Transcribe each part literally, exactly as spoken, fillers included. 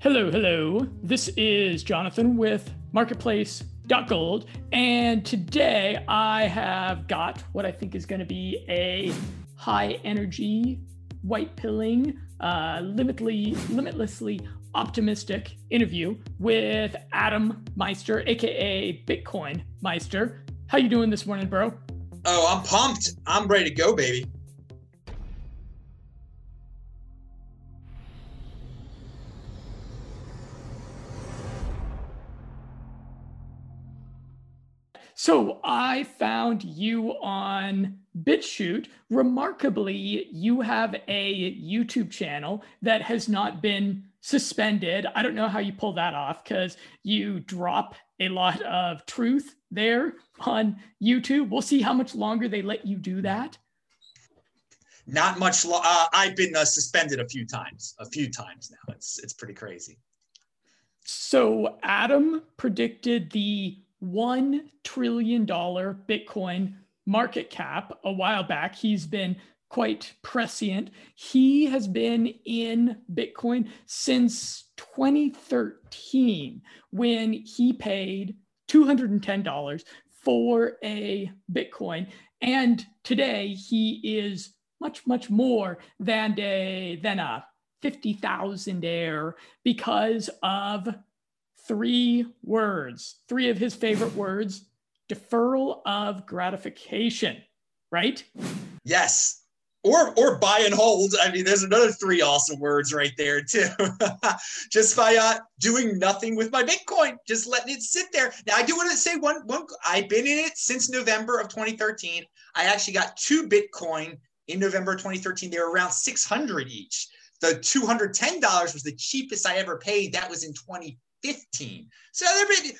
Hello, hello. This is Jonathan with Marketplace dot gold, and today I have got what I think is going to be a high-energy, white-pilling, uh, limitlessly, limitlessly optimistic interview with Adam Meister, aka Bitcoin Meister. How you doing this morning, bro? Oh, I'm pumped. I'm ready to go, baby. So I found you on BitChute. Remarkably, you have a YouTube channel that has not been suspended. I don't know how you pull that off because you drop a lot of truth there on YouTube. We'll see how much longer they let you do that. Not much. Lo- uh, I've been uh, suspended a few times, a few times now. It's, it's pretty crazy. So Adam predicted the one trillion dollars Bitcoin market cap a while back. He's been quite prescient. He has been in Bitcoin since twenty thirteen, when he paid two hundred ten dollars for a Bitcoin. And today he is much, much more than a, than a fifty thousandaire because of Three words, three of his favorite words: deferral of gratification, right? Yes, or or buy and hold. I mean, there's another three awesome words right there too. Just by uh, doing nothing with my Bitcoin, just letting it sit there. Now, I do want to say one, one, I've been in it since November of twenty thirteen. I actually got two Bitcoin in November of twenty thirteen. They were around six hundred each. The two hundred ten dollars was the cheapest I ever paid. That was in twenty fifteen. So been,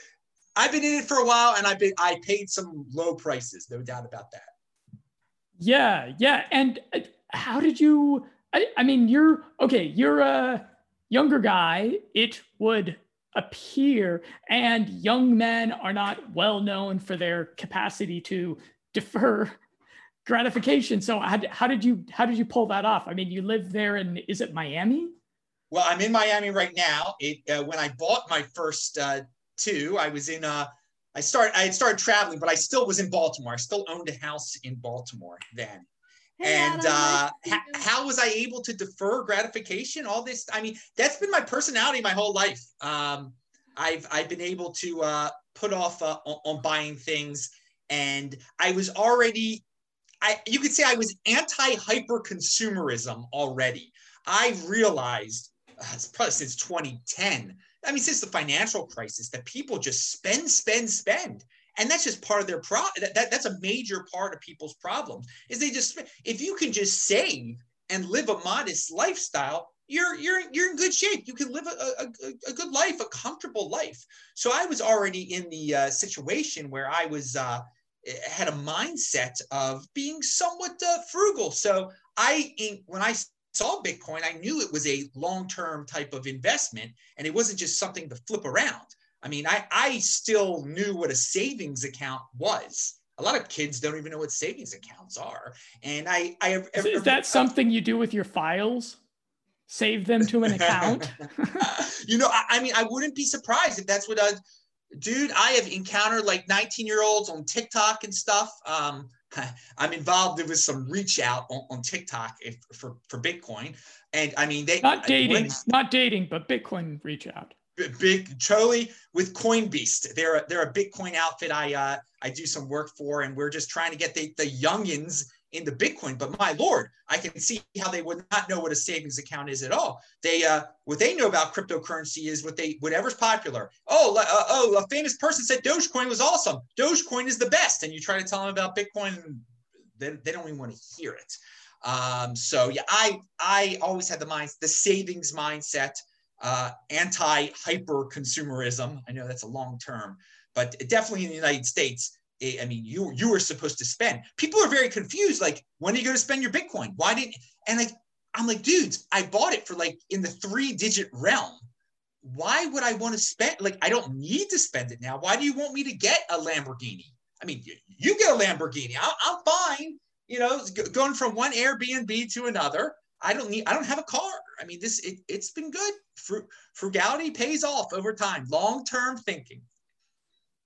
I've been in it for a while, and I've been, I paid some low prices, no doubt about that. Yeah, yeah. And how did you, I, I mean, you're, okay, you're a younger guy, it would appear, and young men are not well known for their capacity to defer gratification. So how, how did you, how did you pull that off? I mean, you live there in, is it Miami? Well, I'm in Miami right now. It, uh, when I bought my first uh, two, I was in, uh, I start, I had started traveling, but I still was in Baltimore. I still owned a house in Baltimore then. Hey, and uh, ha- how was I able to defer gratification? All this, I mean, that's been my personality my whole life. Um, I've, I've been able to uh, put off uh, on, on buying things. And I was already, I you could say I was anti-hyper consumerism already. I realized, it's probably since twenty ten, I mean, since the financial crisis, that people just spend, spend, spend. And that's just part of their problem. That, that, that's a major part of people's problems, is they just, if you can just save and live a modest lifestyle, you're, you're, you're in good shape. You can live a, a, a good life, a comfortable life. So I was already in the uh, situation where I was, uh, had a mindset of being somewhat uh, frugal. So I, in, when I saw Bitcoin, I knew it was a long-term type of investment, and it wasn't just something to flip around. I mean, I, I still knew what a savings account was. A lot of kids don't even know what savings accounts are. And I, I have, is, is that I, something you do with your files? Save them to an account? You know, I, I mean, I wouldn't be surprised if that's what I, dude, I have encountered like nineteen year olds on TikTok and stuff. Um, I'm involved with some reach out on, on TikTok if, for, for Bitcoin. And I mean, they- Not dating, when, not dating, but Bitcoin reach out. Big Choli with CoinBeast. They're a, they're a Bitcoin outfit I uh, I do some work for, and we're just trying to get the, the youngins into Bitcoin. But my Lord, I can see how they would not know what a savings account is at all. They uh, what they know about cryptocurrency is what they whatever's popular. Oh, uh, oh, a famous person said Dogecoin was awesome. Dogecoin is the best. And you try to tell them about Bitcoin, and they, they don't even want to hear it. Um, so yeah, I I always had the mind, the savings mindset. Uh, anti-hyper consumerism. I know that's a long term, but definitely in the United States, it, I mean, you you are supposed to spend. People are very confused. Like, when are you going to spend your Bitcoin? Why didn't? And like, I'm like, dudes, I bought it for like in the three-digit realm. Why would I want to spend? Like, I don't need to spend it now. Why do you want me to get a Lamborghini? I mean, you, you get a Lamborghini. I, I'm fine. You know, going from one Airbnb to another. I don't need, I don't have a car. I mean, this, it, it's been good. Frugality pays off over time, long-term thinking.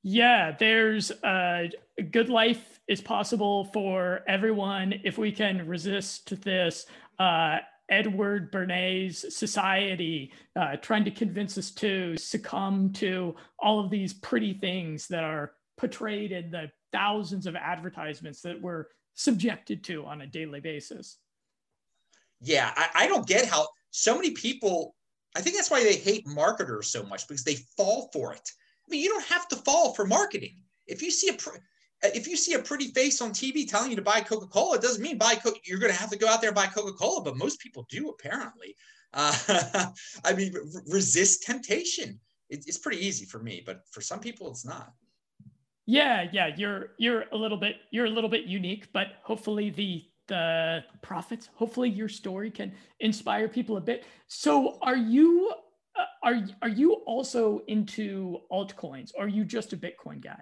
Yeah, there's uh, a good life is possible for everyone if we can resist this uh, Edward Bernays society uh, trying to convince us to succumb to all of these pretty things that are portrayed in the thousands of advertisements that we're subjected to on a daily basis. Yeah, I, I don't get how so many people, I think that's why they hate marketers so much, because they fall for it. I mean, you don't have to fall for marketing. If you see a if you see a pretty face on T V telling you to buy Coca-Cola, it doesn't mean buy Coca you're going to have to go out there and buy Coca-Cola, but most people do apparently. Uh, I mean, resist temptation. It, it's pretty easy for me, but for some people, it's not. Yeah, yeah, you're you're a little bit you're a little bit unique, but hopefully the the profits, hopefully your story can inspire people a bit. So, are you? Uh, are, are you also into altcoins? Or are you just a Bitcoin guy?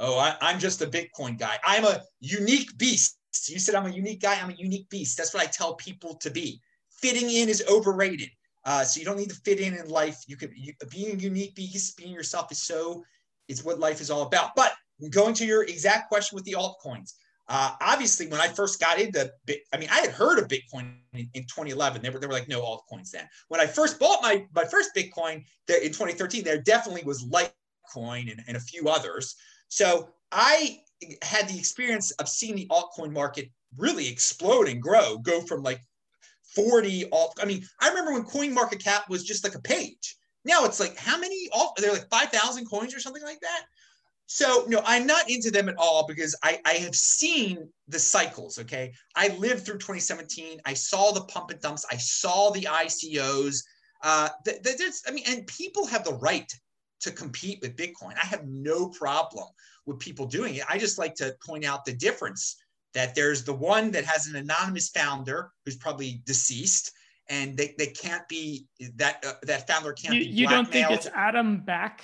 Oh, I, I'm just a Bitcoin guy. I'm a unique beast. You said I'm a unique guy. I'm a unique beast. That's what I tell people to be. Fitting in is overrated. Uh, so you don't need to fit in in life. You could you, being a unique beast, being yourself is so, it's what life is all about. But going to your exact question with the altcoins, uh, obviously when I first got into, I mean, I had heard of Bitcoin in, in twenty eleven. They were, they were like, no altcoins then. When I first bought my, my first Bitcoin there in twenty thirteen, there definitely was Litecoin and, and a few others. So I had the experience of seeing the altcoin market really explode and grow, go from like forty alt. I mean, I remember when CoinMarketCap was just like a page. Now it's like, how many alt, they're like five thousand coins or something like that. So no, I'm not into them at all because I, I have seen the cycles, okay? I lived through twenty seventeen. I saw the pump and dumps. I saw the I C Os. Uh, th th there's, I mean, and people have the right to compete with Bitcoin. I have no problem with people doing it. I just like to point out the difference that there's the one that has an anonymous founder who's probably deceased, and they, they can't be, that uh, that founder can't you, be You don't think it's Adam Back?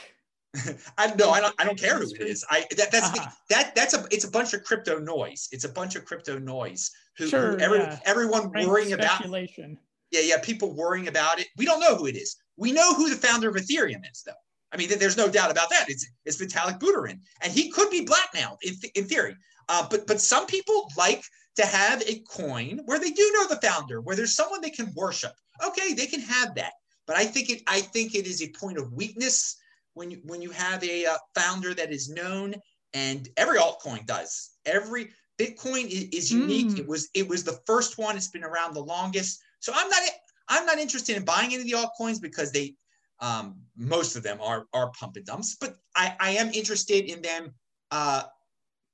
I no, I don't. I don't care who it is. I that that's uh-huh. the, that that's a. It's a bunch of crypto noise. It's a bunch of crypto noise. Who, sure, who every, yeah. everyone Frank worrying about speculation. Yeah, yeah. People worrying about it. We don't know who it is. We know who the founder of Ethereum is, though. I mean, there's no doubt about that. It's it's Vitalik Buterin, and he could be blackmailed in th in theory. Uh, but but some people like to have a coin where they do know the founder, where there's someone they can worship. Okay, they can have that. But I think it. I think it is a point of weakness. When you, when you have a uh, founder that is known, and every altcoin does. Every Bitcoin is, is unique. Mm. It was it was the first one. It's been around the longest. So I'm not I'm not interested in buying any of the altcoins because they um, most of them are are pump and dumps. But I, I am interested in them uh,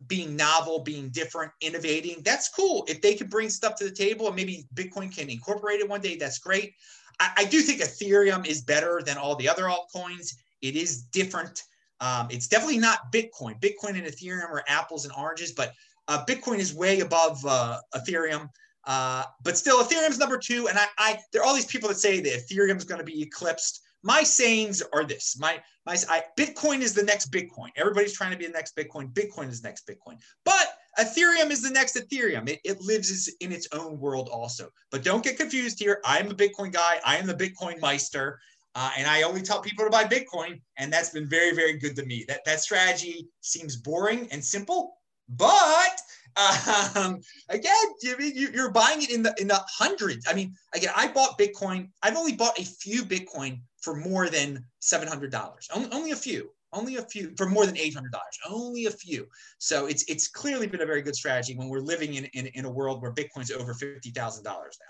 being novel, being different, innovating. That's cool if they can bring stuff to the table, and maybe Bitcoin can incorporate it one day. That's great. I, I do think Ethereum is better than all the other altcoins. It is different. Um, it's definitely not Bitcoin. Bitcoin and Ethereum are apples and oranges, but uh, Bitcoin is way above uh, Ethereum. Uh, but still, Ethereum's number two. And I, I, there are all these people that say that Ethereum's going to be eclipsed. My sayings are this: my, my, I, Bitcoin is the next Bitcoin. Everybody's trying to be the next Bitcoin. Bitcoin is the next Bitcoin. But Ethereum is the next Ethereum. It, it lives in its own world also. But don't get confused here. I'm a Bitcoin guy. I am the Bitcoin Meister. Uh, and I only tell people to buy Bitcoin, and that's been very, very good to me. That that strategy seems boring and simple, but um, again, Jimmy, you, you're buying it in the in the hundreds. I mean, again, I bought Bitcoin. I've only bought a few Bitcoin for more than seven hundred dollars. Only, only a few. Only a few for more than eight hundred dollars. Only a few. So it's it's clearly been a very good strategy when we're living in in, in a world where Bitcoin's over fifty thousand dollars now.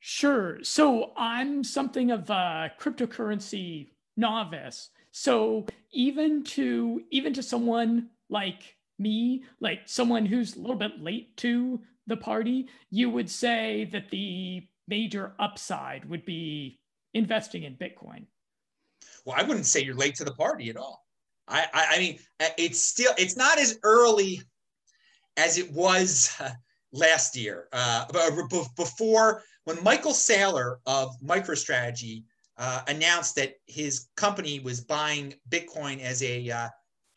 Sure. So I'm something of a cryptocurrency novice. So even to even to someone like me, like someone who's a little bit late to the party, you would say that the major upside would be investing in Bitcoin. Well, I wouldn't say you're late to the party at all. I I, I mean, it's still it's not as early as it was uh, last year, uh, before. When Michael Saylor of MicroStrategy uh, announced that his company was buying Bitcoin as a uh,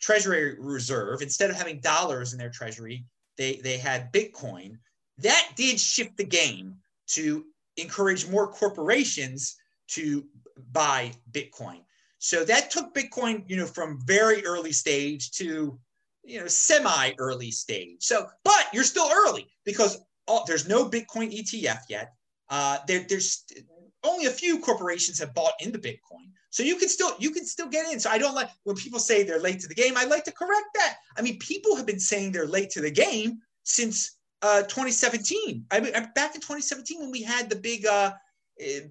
treasury reserve, instead of having dollars in their treasury, they, they had Bitcoin, that did shift the game to encourage more corporations to buy Bitcoin. So that took Bitcoin, you know, from very early stage to, you know, semi-early stage. So, but you're still early because all, there's no Bitcoin E T F yet. Uh, there, there's only a few corporations have bought into Bitcoin. So you can still, you can still get in. So I don't like when people say they're late to the game. I like to correct that. I mean, people have been saying they're late to the game since uh, twenty seventeen. I mean, back in twenty seventeen when we had the big, uh,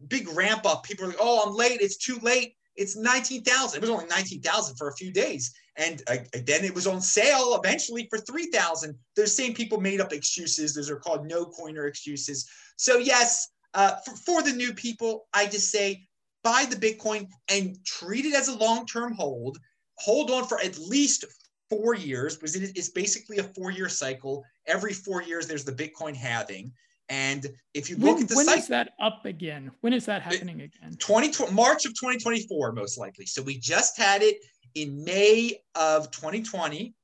big ramp up, people were like, "Oh, I'm late. It's too late." It's nineteen thousand. It was only nineteen thousand for a few days. And uh, then it was on sale eventually for three thousand. Those same people made up excuses. Those are called no-coiner excuses. So yes, uh, for, for the new people, I just say buy the Bitcoin and treat it as a long-term hold. Hold on for at least four years because it, it's basically a four-year cycle. Every four years, there's the Bitcoin halving. And if you look when, at the when cycle, is that up again? When is that happening again? twenty twenty, March of twenty twenty-four, most likely. So we just had it in May of twenty twenty,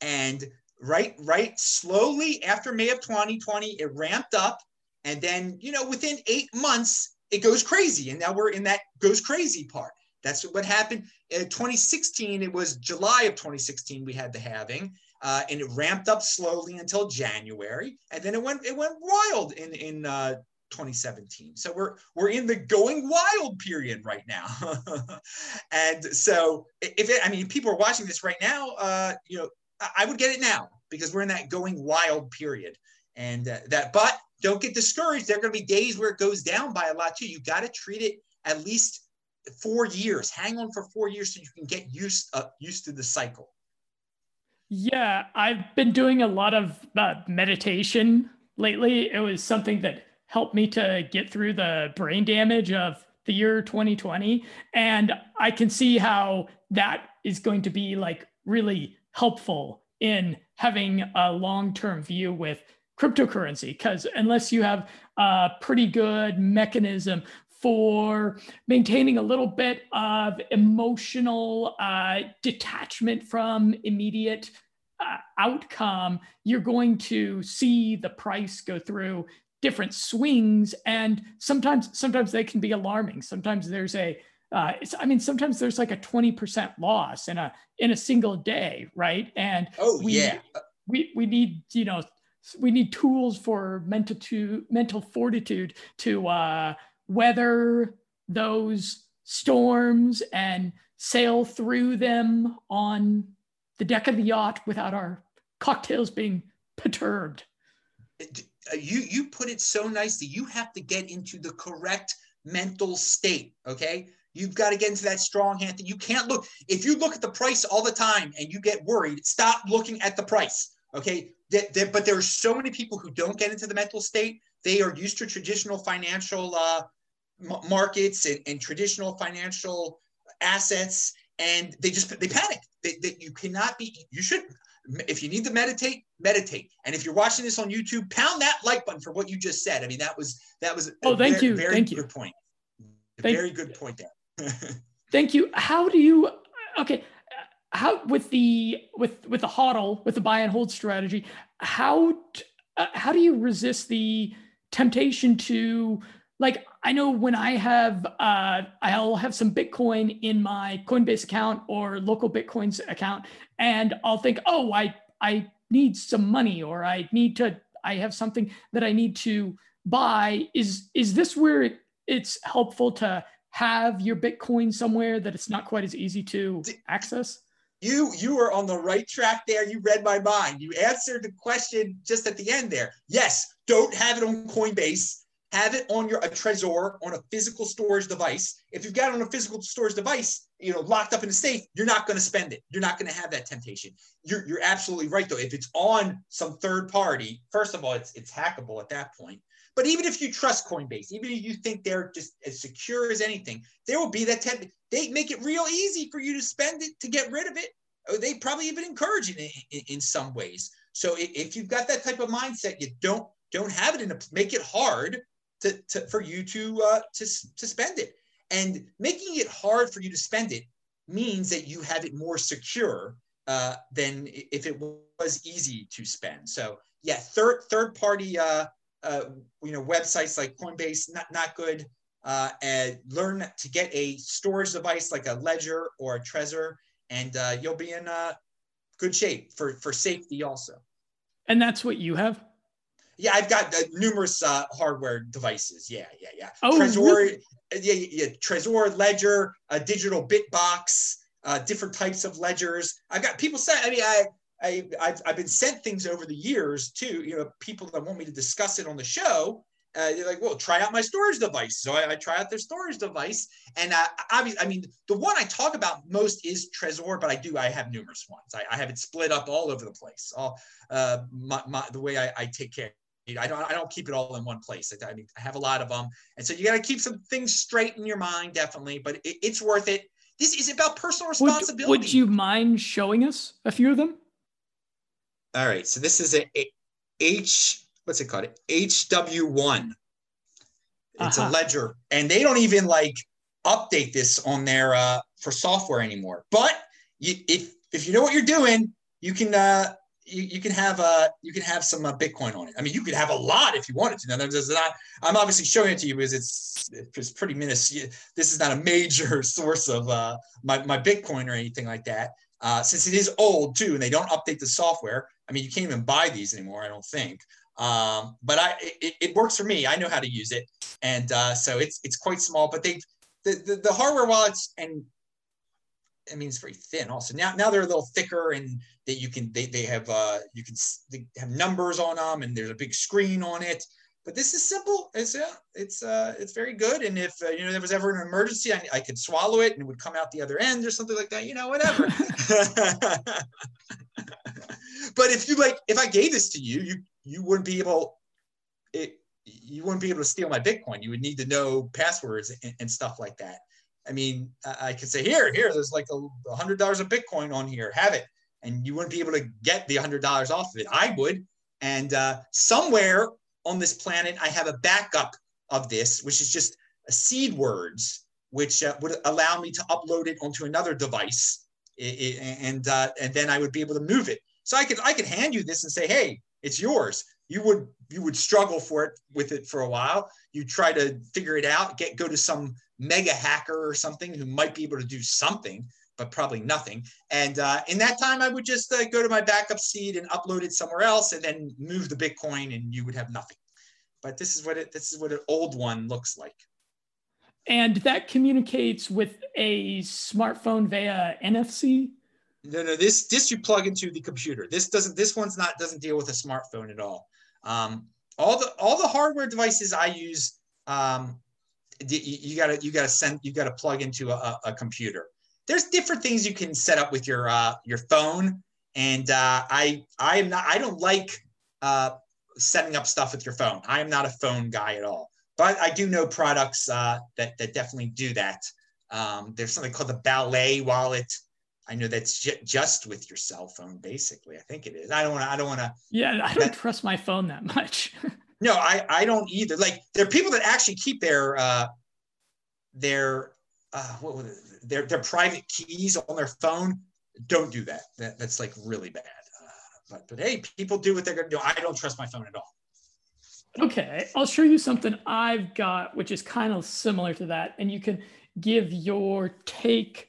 and right, right, slowly after May of twenty twenty, it ramped up, and then you know within eight months it goes crazy, and now we're in that goes crazy part. That's what happened in twenty sixteen. It was July of twenty sixteen we had the halving. Uh, and it ramped up slowly until January, and then it went it went wild in in uh, twenty seventeen. So we're we're in the going wild period right now. And so if it, I mean, people are watching this right now, uh, you know, I, I would get it now because we're in that going wild period. And uh, that, but don't get discouraged. There are going to be days where it goes down by a lot too. You got to treat it at least four years. Hang on for four years so you can get used uh, used to the cycle. Yeah, I've been doing a lot of uh, meditation lately. It was something that helped me to get through the brain damage of the year twenty twenty. And I can see how that is going to be like really helpful in having a long-term view with cryptocurrency, because unless you have a pretty good mechanism for maintaining a little bit of emotional uh, detachment from immediate uh, outcome, you're going to see the price go through different swings. And sometimes sometimes they can be alarming. Sometimes there's a, uh, it's, I mean, sometimes there's like a twenty percent loss in a in a single day, right? And oh, we, yeah. we, we need, you know, we need tools for mental, to, mental fortitude to, uh, weather those storms and sail through them on the deck of the yacht without our cocktails being perturbed. You, you put it so nicely. You have to get into the correct mental state, okay? You've got to get into that strong hand that you can't look. If you look at the price all the time and you get worried, stop looking at the price, okay? That, that, but there are so many people who don't get into the mental state. They are used to traditional financial uh, m- markets and, and traditional financial assets, and they just they panic. That you cannot be. You should, if you need to meditate, meditate. And if you're watching this on YouTube, pound that like button for what you just said. I mean, that was that was. Oh, a thank very, you, very thank good you. point. A thank very good you. point there. Thank you. How do you? Okay, how with the with with the hodl with the buy and hold strategy? How uh, how do you resist the temptation to, like, I know when I have, uh, I'll have some Bitcoin in my Coinbase account or local Bitcoin's account, and I'll think, oh, I, I need some money, or I need to, I have something that I need to buy. Is, is this where it, it's helpful to have your Bitcoin somewhere that it's not quite as easy to access? You you are on the right track there. You read my mind. You answered the question just at the end there. Yes, don't have it on Coinbase. Have it on your a Trezor, on a physical storage device. If you've got it on a physical storage device, you know, locked up in a safe, you're not going to spend it. You're not going to have that temptation. You're you're absolutely right though. If it's on some third party, first of all, it's it's hackable at that point. But even if you trust Coinbase, even if you think they're just as secure as anything, there will be that ten. They make it real easy for you to spend it, to get rid of it. They probably even encourage it in, in, in some ways. So if you've got that type of mindset, you don't don't have it in a, make it hard to, to for you to uh, to to spend it. And making it hard for you to spend it means that you have it more secure uh, than if it was easy to spend. So yeah, third third party. Uh, uh, you know, websites like Coinbase, not, not good. Uh, and learn to get a storage device like a Ledger or a Trezor, and uh, you'll be in uh, good shape for, for safety also. And that's what you have? Yeah, I've got uh, numerous uh, hardware devices. Yeah, yeah, yeah. Oh, Trezor, really? yeah, yeah, yeah. Trezor, Ledger, a digital Bitbox, uh, different types of ledgers. I've got people sent. I mean, I, I, I've, I've been sent things over the years too. You know, people that want me to discuss it on the show. Uh, they're like, well, try out my storage device. So I, I try out their storage device, and uh, obviously, I mean, the one I talk about most is Trezor, but I do, I have numerous ones. I, I have it split up all over the place. All uh, my, my, the way I, I take care. I don't, I don't keep it all in one place. I, I mean, I have a lot of them. And so you got to keep some things straight in your mind, definitely, but it, it's worth it. This is about personal responsibility. Would, would you mind showing us a few of them? All right. So this is a, a H, what's it called? H W one. It's uh-huh. a ledger. And they don't even like update this on their, uh, for software anymore. But you, if, if you know what you're doing, you can, uh, You, you can have uh, you can have some uh, Bitcoin on it. I mean, you could have a lot if you wanted to. Now, there's not, I'm obviously showing it to you because it's it's pretty minuscule. This is not a major source of uh, my, my Bitcoin or anything like that. Uh, since it is old too, and they don't update the software. I mean, you can't even buy these anymore, I don't think. Um, but I it, it works for me. I know how to use it, and uh, so it's it's quite small. But they the the, the hardware wallets and. I mean, it's very thin also. Now, now they're a little thicker, and that you can, they, they have, uh, you can they have numbers on them, and there's a big screen on it, but this is simple. It's, yeah, it's, uh, it's very good. And if, uh, you know, there was ever an emergency, I, I could swallow it and it would come out the other end or something like that, you know, whatever. But if you like, if I gave this to you, you, you wouldn't be able, it, you wouldn't be able to steal my Bitcoin. You would need to know passwords and, and stuff like that. I mean, I could say, here, here, there's like a hundred dollars of Bitcoin on here, have it. And you wouldn't be able to get the hundred dollars off of it. I would. And uh, somewhere on this planet, I have a backup of this, which is just a seed words, which uh, would allow me to upload it onto another device. It, it, and uh, and then I would be able to move it. So I could, I could hand you this and say, hey, it's yours. You would, you would struggle for it with it for a while. You try to figure it out, get, go to some mega hacker or something who might be able to do something, but probably nothing. And uh, in that time, I would just uh, go to my backup seed and upload it somewhere else, and then move the Bitcoin, and you would have nothing. But this is what it, this is what an old one looks like. And that communicates with a smartphone via N F C. No, no, this this you plug into the computer. This doesn't. This one's not doesn't deal with a smartphone at all. Um, all the all the hardware devices I use. Um, You gotta, you gotta send, you gotta plug into a, a computer. There's different things you can set up with your uh, your phone, and uh, I, I am not, I don't like uh, setting up stuff with your phone. I am not a phone guy at all, but I do know products uh, that that definitely do that. Um, there's something called the Ballet Wallet. I know that's j just with your cell phone, basically. I think it is. I don't want to. I don't want to. Yeah, I don't that, trust my phone that much. No, I, I don't either. Like, there are people that actually keep their uh, their uh, what was it? their their private keys on their phone. Don't do that. that that's like really bad. Uh, but but hey, people do what they're gonna do. I don't trust my phone at all. Okay, I'll show you something I've got, which is kind of similar to that, and you can give your take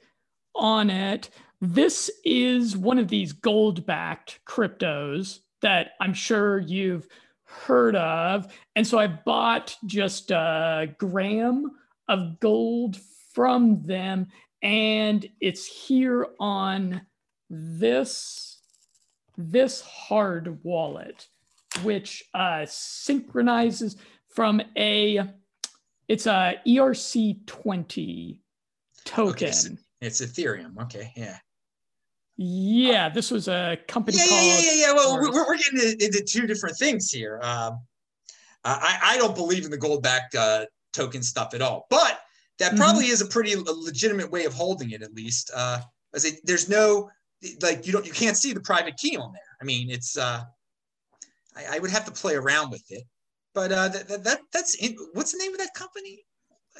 on it. This is one of these gold-backed cryptos that I'm sure you've heard of. And so I bought just a gram of gold from them, and it's here on this this hard wallet, which uh, synchronizes from a it's a E R C twenty token. Okay, so it's Ethereum. Okay, yeah. Yeah, this was a company yeah, called. Yeah, yeah, yeah. Well, Auris. we're, we're getting into, into two different things here. Um, I, I don't believe in the gold-backed uh, token stuff at all, but that mm-hmm. probably is a pretty legitimate way of holding it, at least. Uh, I say there's no like you don't you can't see the private key on there. I mean, it's uh, I, I would have to play around with it, but uh, that, that that's in, what's the name of that company?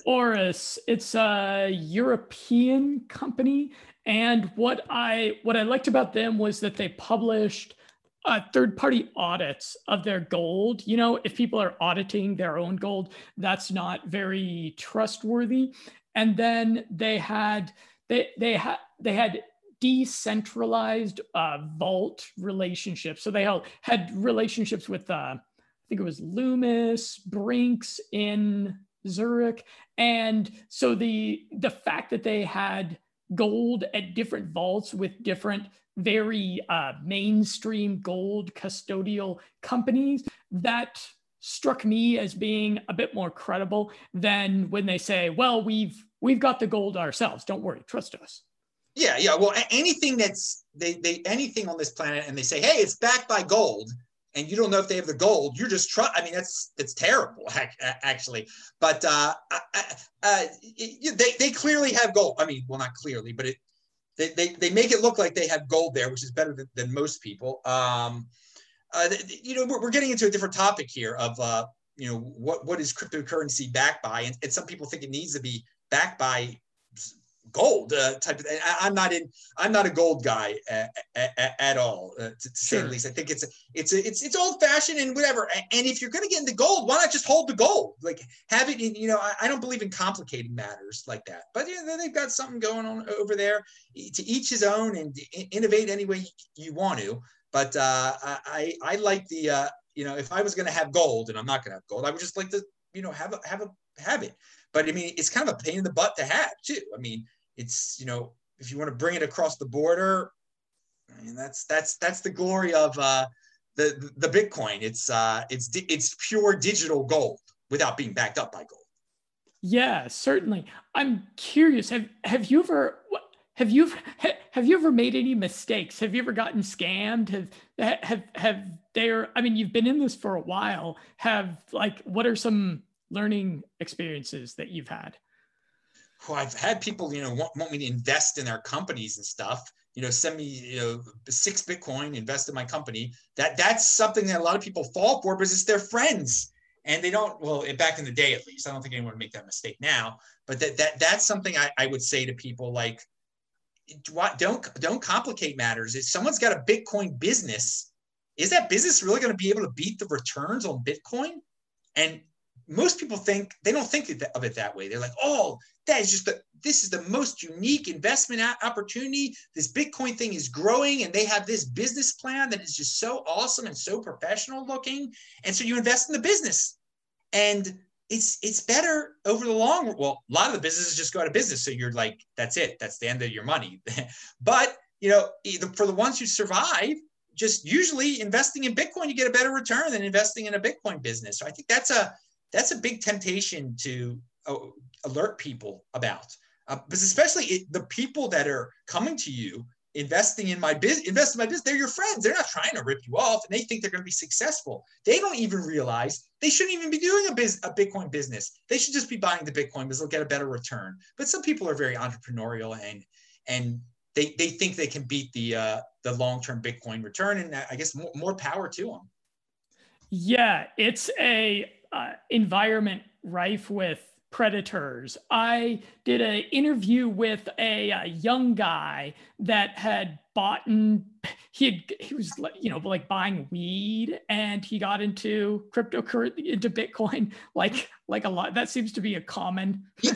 Auris. It's a European company. And what I what I liked about them was that they published uh, third-party audits of their gold. You know, if people are auditing their own gold, that's not very trustworthy. And then they had they they had they had decentralized uh, vault relationships. So they held, had relationships with uh, I think it was Loomis, Brinks in Zurich, and so the the fact that they had gold at different vaults with different very uh, mainstream gold custodial companies, that struck me as being a bit more credible than when they say, well, we've we've got the gold ourselves, don't worry, trust us. Yeah, yeah, well, anything that's, they, they anything on this planet and they say, hey, it's backed by gold, and you don't know if they have the gold, you're just trying, I mean, that's, that's terrible, actually. But uh, I, uh, it, they, they clearly have gold. I mean, well, not clearly, but it, they, they, they make it look like they have gold there, which is better than, than most people. Um, uh, you know, we're, we're getting into a different topic here of, uh, you know, what, what is cryptocurrency backed by? And, and some people think it needs to be backed by gold uh, type of. I, I'm not in. I'm not a gold guy uh, at, at all, uh, to, to sure. say the least. I think it's a, it's a, it's it's old fashioned and whatever. And, and if you're going to get into gold, why not just hold the gold? Like have it. In, you know, I, I don't believe in complicated matters like that. But you know, they've got something going on over there. To each his own, and innovate any way you want to. But uh, I I like the uh, you know, if I was going to have gold, and I'm not going to have gold, I would just like to you know have a have a have it. But I mean, it's kind of a pain in the butt to have too. I mean. It's, you know, if you want to bring it across the border, I mean, that's, that's, that's the glory of uh, the, the Bitcoin. It's, uh, it's, it's pure digital gold without being backed up by gold. Yeah, certainly. I'm curious. Have, have you ever, have you, have you ever made any mistakes? Have you ever gotten scammed? Have, have, have there, I mean, you've been in this for a while. Have like, what are some learning experiences that you've had? Well, I've had people, you know, want, want me to invest in their companies and stuff, you know, send me, you know, six Bitcoin, invest in my company. That that's something that a lot of people fall for because it's their friends and they don't, well, back in the day, at least, I don't think anyone would make that mistake now, but that, that that's something I, I would say to people, like, don't, don't complicate matters. If someone's got a Bitcoin business, is that business really going to be able to beat the returns on Bitcoin? And most people think, they don't think of it that way. They're like, oh, that is just the, this is the most unique investment opportunity. This Bitcoin thing is growing and they have this business plan that is just so awesome and so professional looking. And so you invest in the business and it's, it's better over the long run. Well, a lot of the businesses just go out of business. So you're like, that's it. That's the end of your money. But, you know, for the ones who survive, just usually investing in Bitcoin, you get a better return than investing in a Bitcoin business. So I think that's a, that's a big temptation to uh, alert people about, uh, because especially it, the people that are coming to you, investing in my business, invest in my business, they're your friends. They're not trying to rip you off and they think they're going to be successful. They don't even realize they shouldn't even be doing a, biz- a Bitcoin business. They should just be buying the Bitcoin because they'll get a better return. But some people are very entrepreneurial and, and they, they think they can beat the, uh, the long-term Bitcoin return. And I guess more, more power to them. Yeah, it's a... Uh, environment rife with predators. I did an interview with a, a young guy that had bought, and he had, he was you know like buying weed, and he got into cryptocurrency, into Bitcoin, like like a lot. That seems to be a common. Yeah.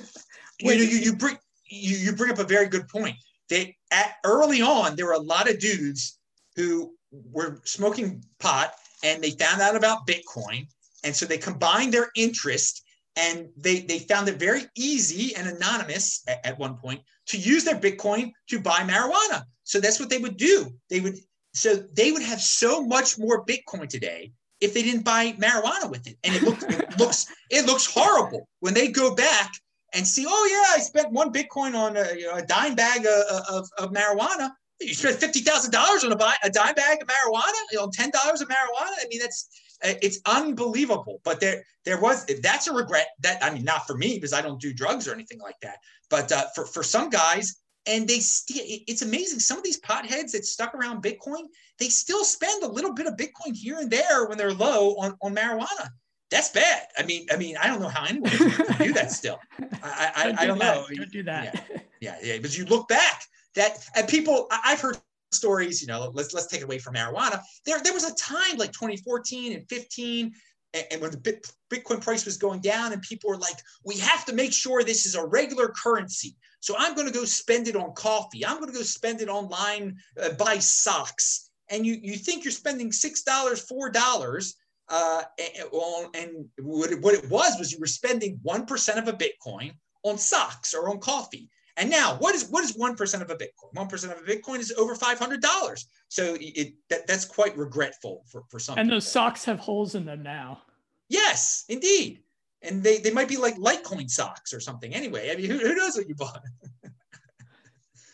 You know, you, you bring you, you bring up a very good point. That at, early on there were a lot of dudes who were smoking pot, and they found out about Bitcoin. And so they combined their interest and they, they found it very easy and anonymous at, at one point to use their Bitcoin to buy marijuana. So that's what they would do. They would, so they would have so much more Bitcoin today if they didn't buy marijuana with it. And it, looked, it looks, it looks horrible when they go back and see, oh yeah, I spent one Bitcoin on a, you know, a dime bag of, of, of marijuana. You spent fifty thousand dollars on a, buy, a dime bag of marijuana, you know, ten dollars of marijuana. I mean, that's, it's unbelievable, but there, there was, that's a regret that, I mean, not for me because I don't do drugs or anything like that, but uh, for, for some guys, and they still, it's amazing. Some of these potheads that stuck around Bitcoin, they still spend a little bit of Bitcoin here and there when they're low on, on marijuana. That's bad. I mean, I mean, I don't know how anyone can do that still. I, I don't, I, do I don't that. know. Don't do that. Yeah, yeah, yeah. Because you look back that, and people, I've heard stories, you know, let's let's take it away from marijuana. There, there was a time like twenty fourteen and fifteen, and, and when the bit, Bitcoin price was going down, and people were like, we have to make sure this is a regular currency. So I'm going to go spend it on coffee. I'm going to go spend it online, uh, buy socks. And you you think you're spending six dollars, four dollars. Uh, and, and what, it, what it was was you were spending one percent of a Bitcoin on socks or on coffee. And now, what is what is one percent of a Bitcoin? one percent of a Bitcoin is over five hundred dollars. So it, that, that's quite regretful for, for some And people. Those socks have holes in them now. Yes, indeed. And they, they might be like Litecoin socks or something. Anyway, I mean, who, who knows what you bought?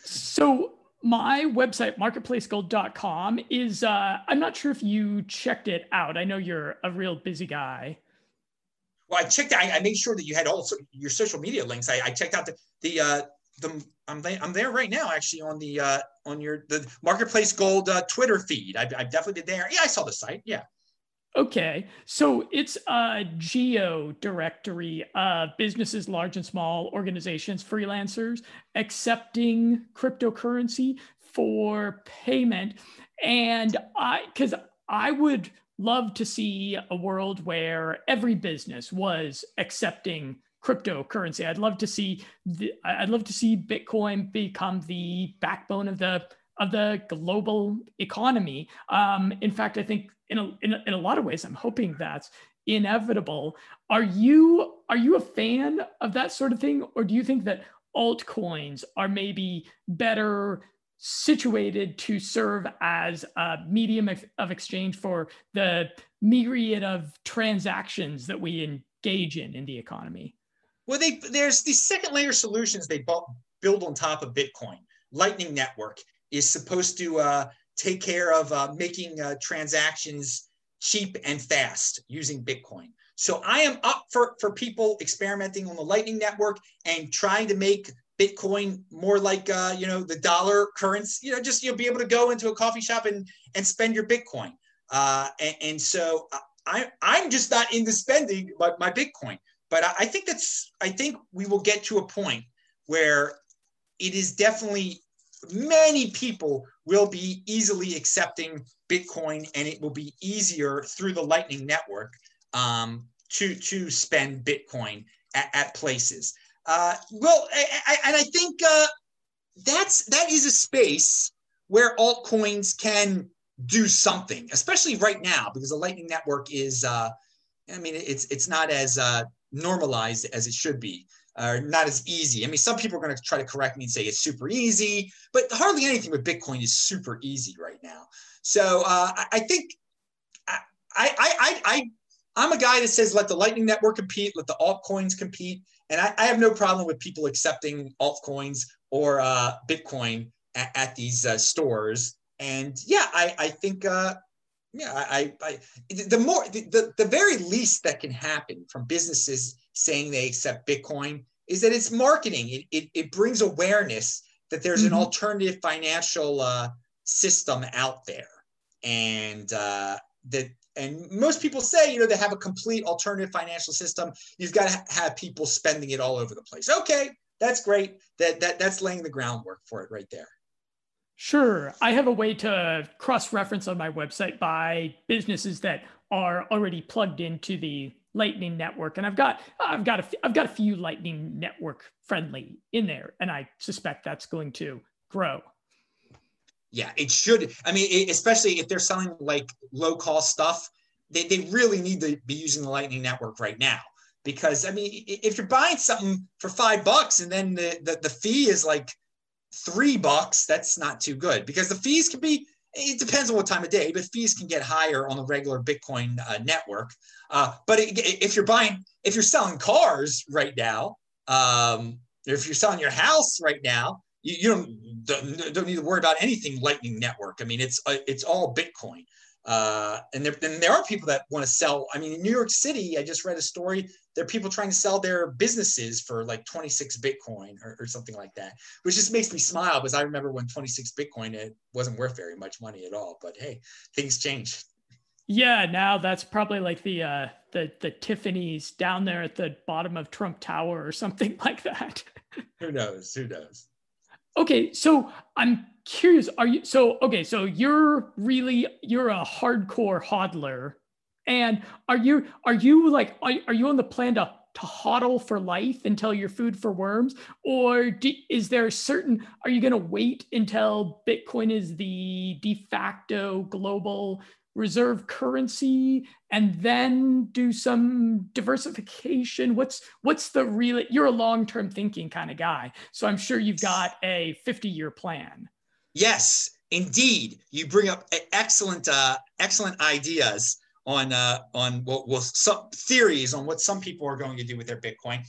So my website, marketplace gold dot com, is, uh, I'm not sure if you checked it out. I know you're a real busy guy. Well, I checked, I, I made sure that you had all so, your social media links. I, I checked out the, the, uh, The, I'm, I'm there right now, actually, on the uh, on your the Marketplace Gold uh, Twitter feed. I've, I've definitely been there. Yeah, I saw the site. Yeah. Okay, so it's a geo directory of businesses, large and small, organizations, freelancers accepting cryptocurrency for payment. And I, because I would love to see a world where every business was accepting cryptocurrency. I'd love to see the, I'd love to see Bitcoin become the backbone of the of the global economy. Um, in fact, I think in a, in a, in a lot of ways, I'm hoping that's inevitable. Are you are you a fan of that sort of thing, or do you think that altcoins are maybe better situated to serve as a medium of, of exchange for the myriad of transactions that we engage in in the economy? Well, they, there's these second layer solutions they bought, build on top of Bitcoin. Lightning Network is supposed to uh, take care of uh, making uh, transactions cheap and fast using Bitcoin. So I am up for, for people experimenting on the Lightning Network and trying to make Bitcoin more like, uh, you know, the dollar currency, you know, just, you'll be able to go into a coffee shop and, and spend your Bitcoin. Uh, and, and so I, I'm just not into spending my, my Bitcoin. But I think that's, I think we will get to a point where it is definitely, many people will be easily accepting Bitcoin, and it will be easier through the Lightning Network um, to, to spend Bitcoin at, at places. Uh, well, I, I, and I think uh, that's, that is a space where altcoins can do something, especially right now, because the Lightning Network is, uh, I mean, it's, it's not as, uh, normalized as it should be, or uh, not as easy. I mean, some people are going to try to correct me and say it's super easy, but hardly anything with Bitcoin is super easy right now. So uh, I, I think I, I, I, I, I'm a guy that says let the Lightning Network compete, let the altcoins compete, and I, I have no problem with people accepting altcoins or uh, Bitcoin at, at these uh, stores. And yeah, I, I think. Uh, Yeah, I, I, the more, the, the very least that can happen from businesses saying they accept Bitcoin is that it's marketing. It, it, it brings awareness that there's an alternative financial uh, system out there. And uh, that, and most people say, you know, they have a complete alternative financial system. You've got to have people spending it all over the place. Okay, that's great. That, that, that's laying the groundwork for it right there. Sure. I have a way to cross-reference on my website by businesses that are already plugged into the Lightning Network. And I've got, I've got, a, I've got a few Lightning Network friendly in there, and I suspect that's going to grow. Yeah, it should. I mean, it, especially if they're selling like low-cost stuff, they, they really need to be using the Lightning Network right now. Because, I mean, if you're buying something for five bucks and then the, the, the fee is like three bucks, that's not too good, because the fees can be, it depends on what time of day, but fees can get higher on the regular Bitcoin uh, network. Uh, but it, if you're buying, if you're selling cars right now, um, if you're selling your house right now, you, you don't, don't, don't need to worry about anything Lightning Network. I mean, it's, uh, it's all Bitcoin. Uh, and then there, there are people that want to sell. I mean, in New York City, I just read a story. There are people trying to sell their businesses for like twenty-six Bitcoin or, or something like that, which just makes me smile, because I remember when twenty-six Bitcoin, it wasn't worth very much money at all. But hey, things change. Yeah, now that's probably like the uh, the the Tiffany's down there at the bottom of Trump Tower or something like that. Who knows? Who knows? Okay, so I'm curious, are you, so, okay, so you're really, you're a hardcore hodler, and are you, are you like, are, are you on the plan to, to hodl for life until you're food for worms? Or do, is there a certain, are you going to wait until Bitcoin is the de facto global reserve currency and then do some diversification? What's what's the real, you're a long-term thinking kind of guy, so I'm sure you've got a fifty-year plan. Yes, indeed. You bring up excellent uh, excellent ideas on uh, on what well, some theories on what some people are going to do with their Bitcoin.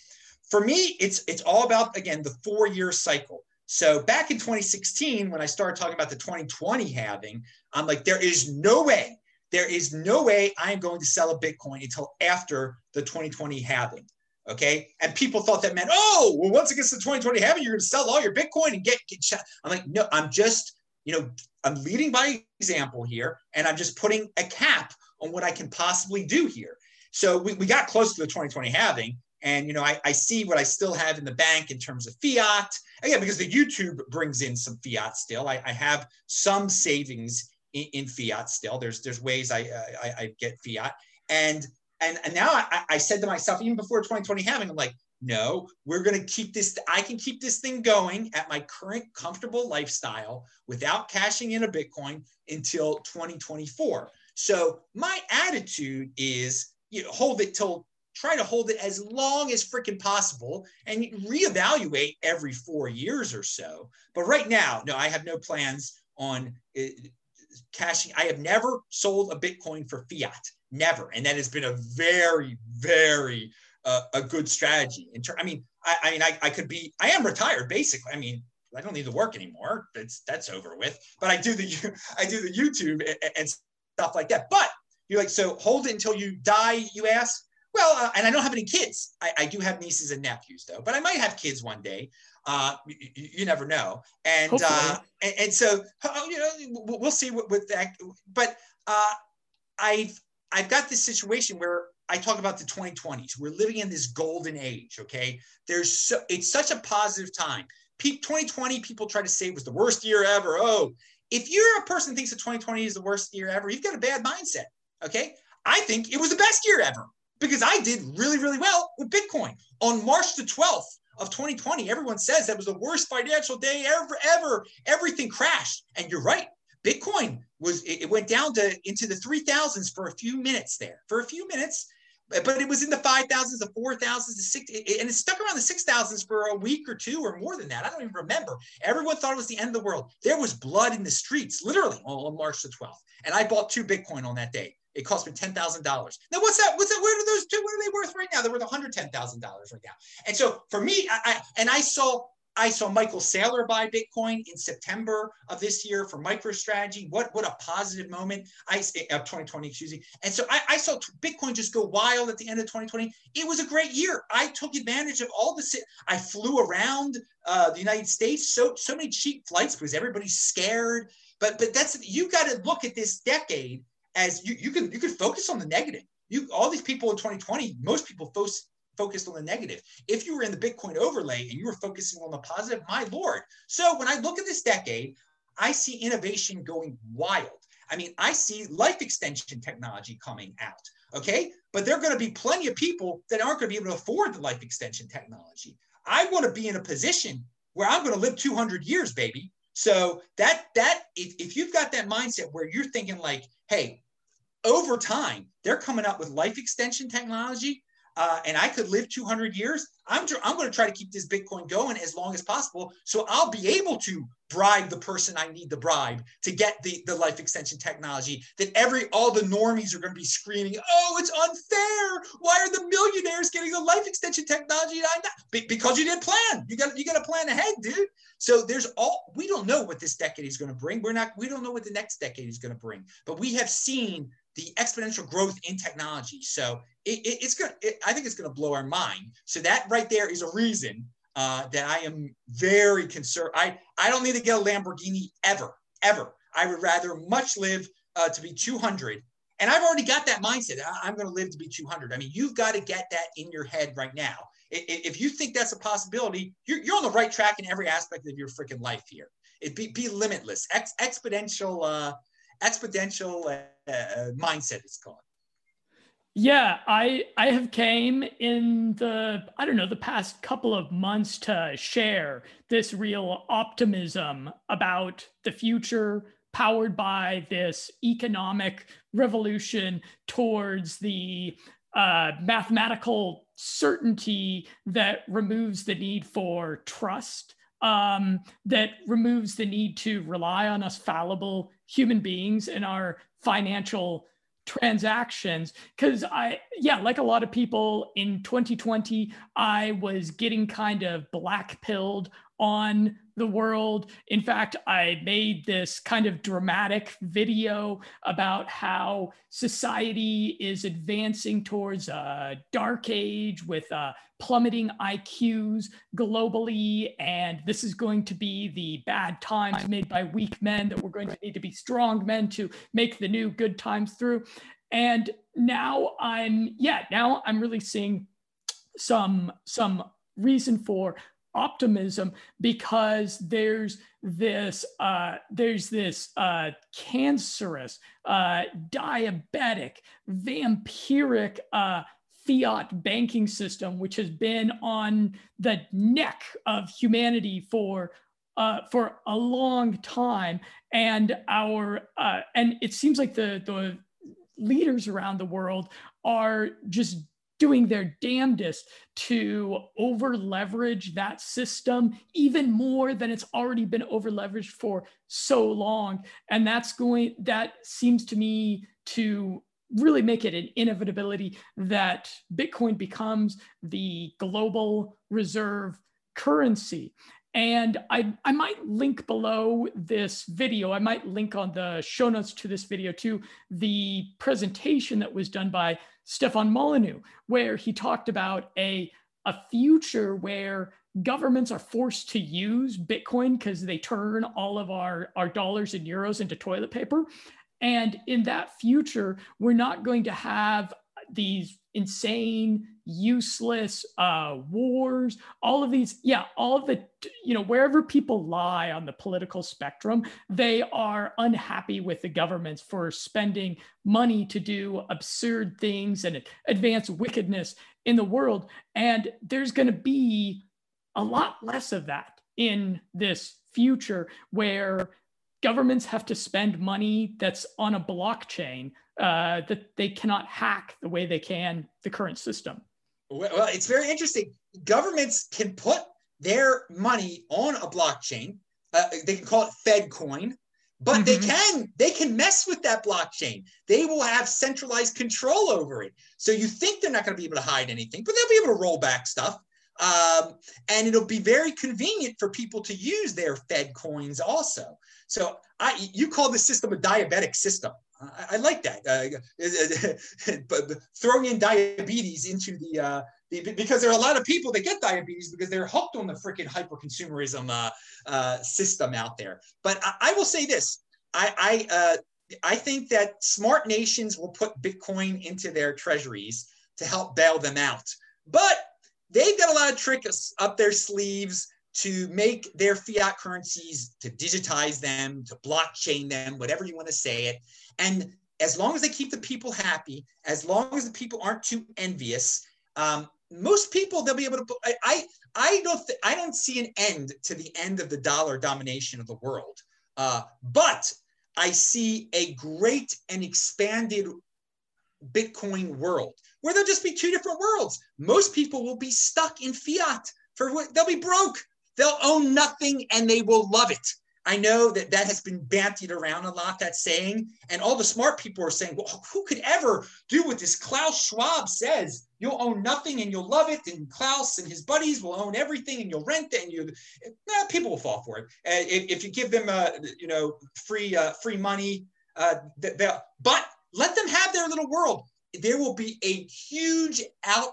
For me, it's it's all about, again, the four-year cycle. So back in twenty sixteen, when I started talking about the twenty twenty halving, I'm like, there is no way, there is no way I'm going to sell a Bitcoin until after the twenty twenty halving, okay? And people thought that meant, oh, well, once it gets to the twenty twenty halving, you're going to sell all your Bitcoin and get, get shot. I'm like, no, I'm just, you know, I'm leading by example here, and I'm just putting a cap on what I can possibly do here. So we, we got close to the twenty twenty halving. And, you know, I, I see what I still have in the bank in terms of fiat. Again, because the YouTube brings in some fiat still. I, I have some savings in, in fiat still. There's there's ways I I, I get fiat. And, and, and now I, I said to myself, even before twenty twenty happened, I'm like, no, we're going to keep this. I can keep this thing going at my current comfortable lifestyle without cashing in a Bitcoin until twenty twenty-four. So my attitude is, you know, hold it till, try to hold it as long as freaking possible and reevaluate every four years or so. But right now, no, I have no plans on uh, cashing. I have never sold a Bitcoin for fiat, never. And that has been a very, very uh, a good strategy. In ter- I mean, I, I mean, I, I could be, I am retired basically. I mean, I don't need to work anymore. That's that's over with. But I do the I do the YouTube and, and stuff like that. But you're like, so hold it until you die, you ask. Well, uh, and I don't have any kids. I, I do have nieces and nephews, though, but I might have kids one day. Uh, you, you never know. And uh, and, and so, you know, we'll see what, what that. But uh, I've I've got this situation where I talk about the twenty twenties. We're living in this golden age. Okay, there's so, it's such a positive time. Pe- twenty twenty, people try to say it was the worst year ever. Oh, if you're a person who thinks that twenty twenty is the worst year ever, you've got a bad mindset. Okay, I think it was the best year ever, because I did really, really well with Bitcoin. On March the twelfth of twenty twenty, everyone says that was the worst financial day ever, ever. Everything crashed. And you're right. Bitcoin was, it went down to into the three thousands for a few minutes there, for a few minutes, but it was in the five thousands, the four thousands, the six, and it stuck around the six thousands for a week or two or more than that. I don't even remember. Everyone thought it was the end of the world. There was blood in the streets, literally, on March the twelfth. And I bought two Bitcoin on that day. It cost me ten thousand dollars. Now, what's that? What's that? What are those two? What are they worth right now? They're worth one hundred ten thousand dollars right now. And so for me, I, I and I saw I saw Michael Saylor buy Bitcoin in September of this year for MicroStrategy. What, what a positive moment. I, uh, twenty twenty, excuse me. And so I, I saw Bitcoin just go wild at the end of twenty twenty. It was a great year. I took advantage of all the, I flew around uh, the United States. So, so many cheap flights because everybody's scared. But, but that's, you got to look at this decade as you, you can you can focus on the negative. You all these people in twenty twenty, most people fo- focused on the negative. If you were in the Bitcoin overlay and you were focusing on the positive, my Lord. So when I look at this decade, I see innovation going wild. I mean, I see life extension technology coming out, okay? But there are gonna be plenty of people that aren't gonna be able to afford the life extension technology. I wanna be in a position where I'm gonna live two hundred years, baby. So that, that if, if you've got that mindset where you're thinking like, hey, over time, they're coming up with life extension technology, uh, and I could live two hundred years. I'm tr- I'm going to try to keep this Bitcoin going as long as possible, so I'll be able to bribe the person I need to bribe to get the, the life extension technology that every all the normies are going to be screaming, oh, it's unfair. Why are the millionaires getting the life extension technology? And I'm not? Be- because you didn't plan. You got you got to plan ahead, dude. So there's all we don't know what this decade is going to bring. We're not we don't know what the next decade is going to bring, but we have seen the exponential growth in technology. So it, it, it's good. It, I think it's going to blow our mind. So that right there is a reason uh, that I am very concerned. I, I don't need to get a Lamborghini ever, ever. I would rather much live uh, to be two hundred And I've already got that mindset. I'm going to live to be two hundred. I mean, you've got to get that in your head right now. If you think that's a possibility, you're, you're on the right track in every aspect of your freaking life here. It be, be limitless, ex, exponential, uh, exponential uh, uh, mindset it's called. Yeah, I I have came in the, I don't know, the past couple of months to share this real optimism about the future powered by this economic revolution towards the uh, mathematical certainty that removes the need for trust, um, that removes the need to rely on us fallible human beings in our financial transactions. Because I, yeah, like a lot of people in twenty twenty, I was getting kind of black-pilled on the world. In fact, I made this kind of dramatic video about how society is advancing towards a dark age with uh, plummeting I Qs globally, and this is going to be the bad times made by weak men, that we're going to need to be strong men to make the new good times through. And now I'm, yeah, now I'm really seeing some, some reason for optimism, because there's this uh, there's this uh, cancerous, uh, diabetic, vampiric uh, fiat banking system, which has been on the neck of humanity for uh, for a long time, and our uh, and it seems like the the leaders around the world are just doing their damnedest to over-leverage that system even more than it's already been over-leveraged for so long. And that's going, that seems to me to really make it an inevitability that Bitcoin becomes the global reserve currency. And I, I might link below this video, I might link on the show notes to this video too, the presentation that was done by Stefan Molyneux, where he talked about a, a future where governments are forced to use Bitcoin because they turn all of our, our dollars and euros into toilet paper. And in that future, we're not going to have these insane, useless uh, wars, all of these, yeah, all of the, you know, wherever people lie on the political spectrum, they are unhappy with the governments for spending money to do absurd things and advance wickedness in the world. And there's going to be a lot less of that in this future, where governments have to spend money that's on a blockchain uh, that they cannot hack the way they can the current system. Well, it's very interesting. Governments can put their money on a blockchain. Uh, they can call it Fed coin, but mm-hmm. they can they can mess with that blockchain. They will have centralized control over it. So you think they're not going to be able to hide anything, but they'll be able to roll back stuff. Um, and it'll be very convenient for people to use their Fed coins also. So I, you call the system a diabetic system. I, I like that. Uh, but throwing in diabetes into the, uh, the, because there are a lot of people that get diabetes because they're hooked on the freaking hyper-consumerism uh, uh, system out there. But I, I will say this, I, I, uh, I think that smart nations will put Bitcoin into their treasuries to help bail them out. But they've got a lot of tricks up their sleeves to make their fiat currencies, to digitize them, to blockchain them, whatever you want to say it. And as long as they keep the people happy, as long as the people aren't too envious, um, most people, they'll be able to, I, I, don't th- I don't see an end to the end of the dollar domination of the world. Uh, but I see a great and expanded Bitcoin world, where there'll just be two different worlds. Most people will be stuck in fiat for what they'll be broke. They'll own nothing and they will love it. I know that that has been bantied around a lot, that saying, and all the smart people are saying, well, who could ever do what this Klaus Schwab says? You'll own nothing and you'll love it, and Klaus and his buddies will own everything and you'll rent it, and you, nah, people will fall for it. Uh, if, if you give them, uh, you know, free uh, free money, uh, they'll, but let them have their little world. There will be a huge out,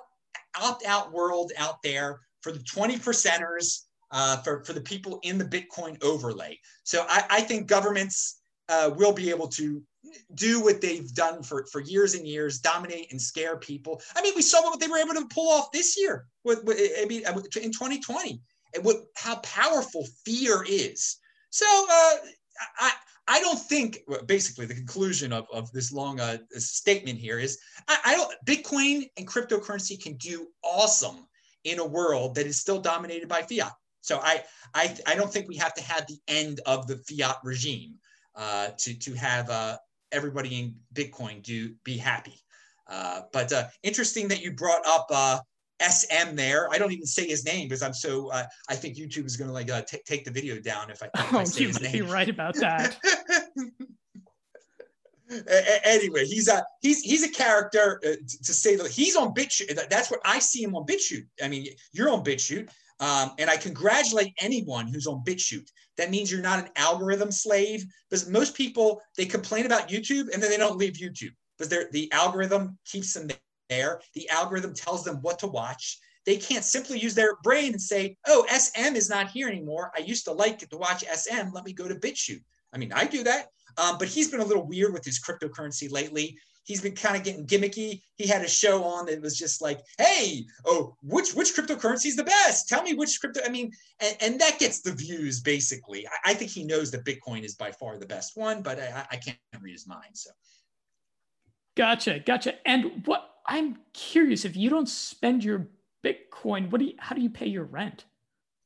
opt-out world out there for the twenty percenters, uh, for, for the people in the Bitcoin overlay. So I, I think governments uh, will be able to do what they've done for, for years and years, dominate and scare people. I mean, we saw what they were able to pull off this year. With, with I mean, in twenty twenty, and what how powerful fear is. So uh, I I don't think basically the conclusion of, of this long uh, statement here is I, I don't Bitcoin and cryptocurrency can do awesome in a world that is still dominated by fiat. So I I I don't think we have to have the end of the fiat regime uh, to to have uh, everybody in Bitcoin do be happy. Uh, but uh, interesting that you brought up uh, S M there. I don't even say his name because I'm so. Uh, I think YouTube is going to like uh, t take the video down if I, if oh, I say you his name. You're right about that. Anyway, he's a he's he's a character uh, to say that he's on BitChute. That's what I see him on BitChute. I mean, you're on BitChute. Um, and I congratulate anyone who's on BitChute. That means you're not an algorithm slave, because most people, they complain about YouTube and then they don't leave YouTube because the algorithm keeps them there. The algorithm tells them what to watch. They can't simply use their brain and say, oh, S M is not here anymore. I used to like to watch S M. Let me go to BitChute. I mean, I do that. Um, but he's been a little weird with his cryptocurrency lately. He's been kind of getting gimmicky. He had a show on that was just like, hey, oh, which which cryptocurrency is the best? Tell me which crypto, I mean, and, and that gets the views basically. I, I think he knows that Bitcoin is by far the best one, but I, I can't read his mind, so. Gotcha, gotcha. And what, I'm curious, if you don't spend your Bitcoin, what do you, how do you pay your rent?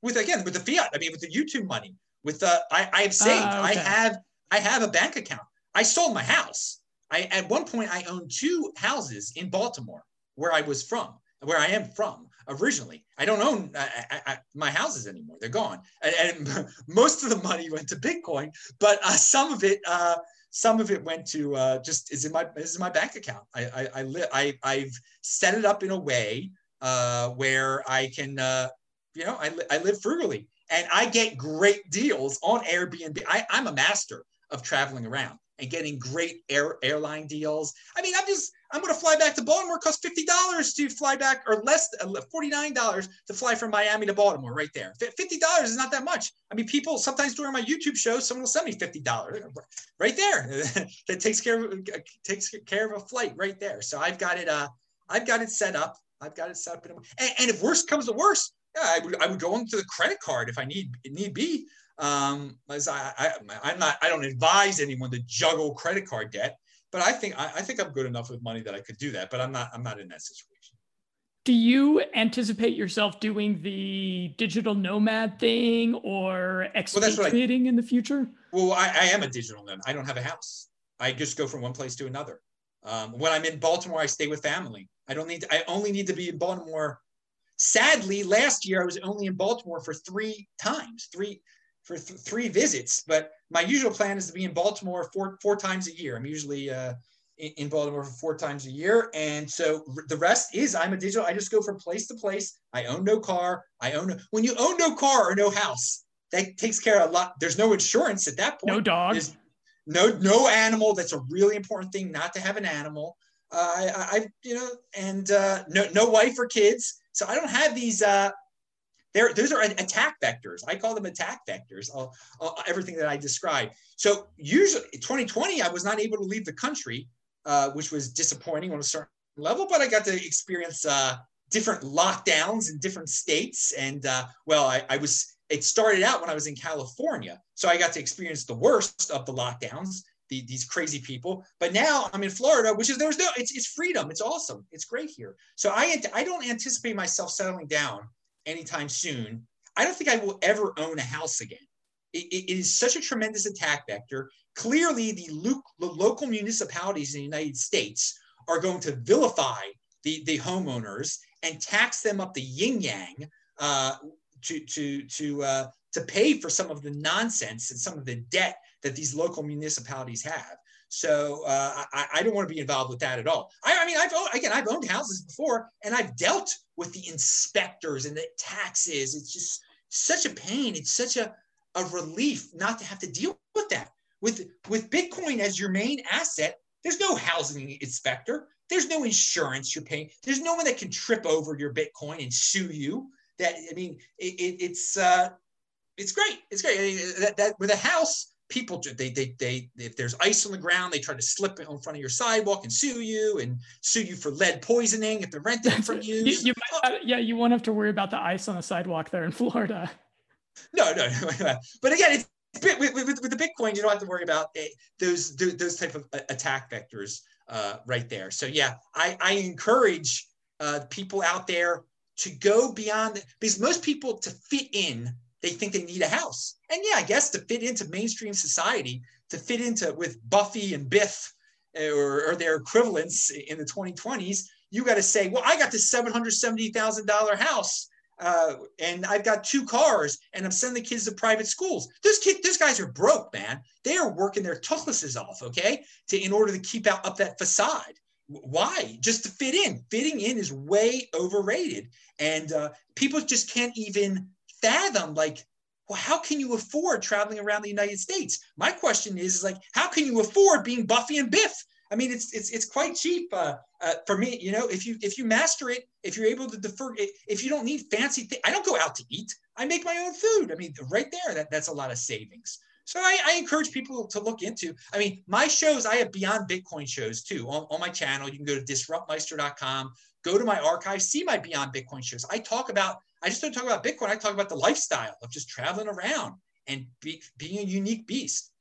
With, again, with the fiat, I mean, with the YouTube money, with the, I, I have saved, uh, okay. I have, I have a bank account. I sold my house. I, at one point, I owned two houses in Baltimore, where I was from, where I am from originally. I don't own I, I, I, my houses anymore; they're gone. And, and most of the money went to Bitcoin, but uh, some of it, uh, some of it went to uh, just is in my is in my bank account. I I, I, li I I've set it up in a way uh, where I can, uh, you know, I, li I live frugally, and I get great deals on Airbnb. I, I'm a master of traveling around and getting great air, airline deals. I mean, I'm just, I'm gonna fly back to Baltimore, cost fifty dollars to fly back, or less, forty-nine dollars to fly from Miami to Baltimore, right there. fifty dollars is not that much. I mean, people, sometimes during my YouTube show, someone will send me fifty dollars, right there. That takes care of, takes care of a flight right there. So I've got it, uh, I've got it set up. I've got it set up. In a, and, and if worse comes to worse, yeah, I would, I would go into the credit card if I need, need be. Um, as I, I, I'm not, I don't advise anyone to juggle credit card debt, but I think, I, I think I'm good enough with money that I could do that, but I'm not, I'm not in that situation. Do you anticipate yourself doing the digital nomad thing or expatriating well, in the future? Well, I, I am a digital nomad. I don't have a house. I just go from one place to another. Um, when I'm in Baltimore, I stay with family. I don't need, to, I only need to be in Baltimore. Sadly, last year I was only in Baltimore for three times, three for th three visits, but my usual plan is to be in Baltimore four, four times a year. I'm usually uh, in, in Baltimore for four times a year. And so the rest is I'm a digital, I just go from place to place. I own no car, I own, no, when you own no car or no house, that takes care of a lot. There's no insurance at that point. No dog. There's no, no animal. That's a really important thing, not to have an animal. Uh, I, I, you know, and uh, no, no wife or kids. So I don't have these, uh, They're, those are attack vectors. I call them attack vectors, all, all, everything that I described. So usually twenty twenty, I was not able to leave the country, uh, which was disappointing on a certain level, but I got to experience uh, different lockdowns in different states. And uh, well, I, I was, it started out when I was in California. So I got to experience the worst of the lockdowns, the, these crazy people. But now I'm in Florida, which is, there's no, it's, it's freedom. It's awesome. It's great here. So I, I don't anticipate myself settling down anytime soon. I don't think I will ever own a house again. It, it, it is such a tremendous attack vector. Clearly, the, lo the local municipalities in the United States are going to vilify the, the homeowners and tax them up the yin-yang uh, to, to, to, uh, to pay for some of the nonsense and some of the debt that these local municipalities have. So uh, I, I don't want to be involved with that at all. I, I mean, I've owned, again, I've owned houses before, and I've dealt with the inspectors and the taxes. It's just such a pain. It's such a, a relief not to have to deal with that. With, with Bitcoin as your main asset, there's no housing inspector. There's no insurance you're paying. There's no one that can trip over your Bitcoin and sue you. That I mean, it, it, it's, uh, it's great. It's great. I mean, that, that, with a house, people, they, they, they, if there's ice on the ground, they try to slip it in front of your sidewalk and sue you and sue you for lead poisoning if they're renting from you. you, you might not, yeah, you won't have to worry about the ice on the sidewalk there in Florida. No, no, no. But again, it's, with, with, with the Bitcoin, you don't have to worry about uh, those, those type of attack vectors uh, right there. So yeah, I, I encourage uh, people out there to go beyond, because most people to fit in, they think they need a house. And yeah, I guess to fit into mainstream society, to fit into with Buffy and Biff or, or their equivalents in the twenty twenties, you got to say, well, I got this seven hundred seventy thousand dollar house uh, and I've got two cars and I'm sending the kids to private schools. Those kids, those guys are broke, man. They are working their tuchluses off, okay, to in order to keep out up that facade. Why? Just to fit in. Fitting in is way overrated, and uh, people just can't even fathom, like, well, how can you afford traveling around the United States? My question is, is like, how can you afford being Buffy and Biff? I mean, it's it's it's quite cheap uh, uh, for me. You know, if you if you master it, if you're able to defer, if you don't need fancy things. I don't go out to eat. I make my own food. I mean, right there, that, that's a lot of savings. So I, I encourage people to look into, I mean, my shows, I have Beyond Bitcoin shows too on, on my channel. You can go to disrupt meister dot com, go to my archive, see my Beyond Bitcoin shows. I talk about, I just don't talk about Bitcoin. I talk about the lifestyle of just traveling around and be, being a unique beast.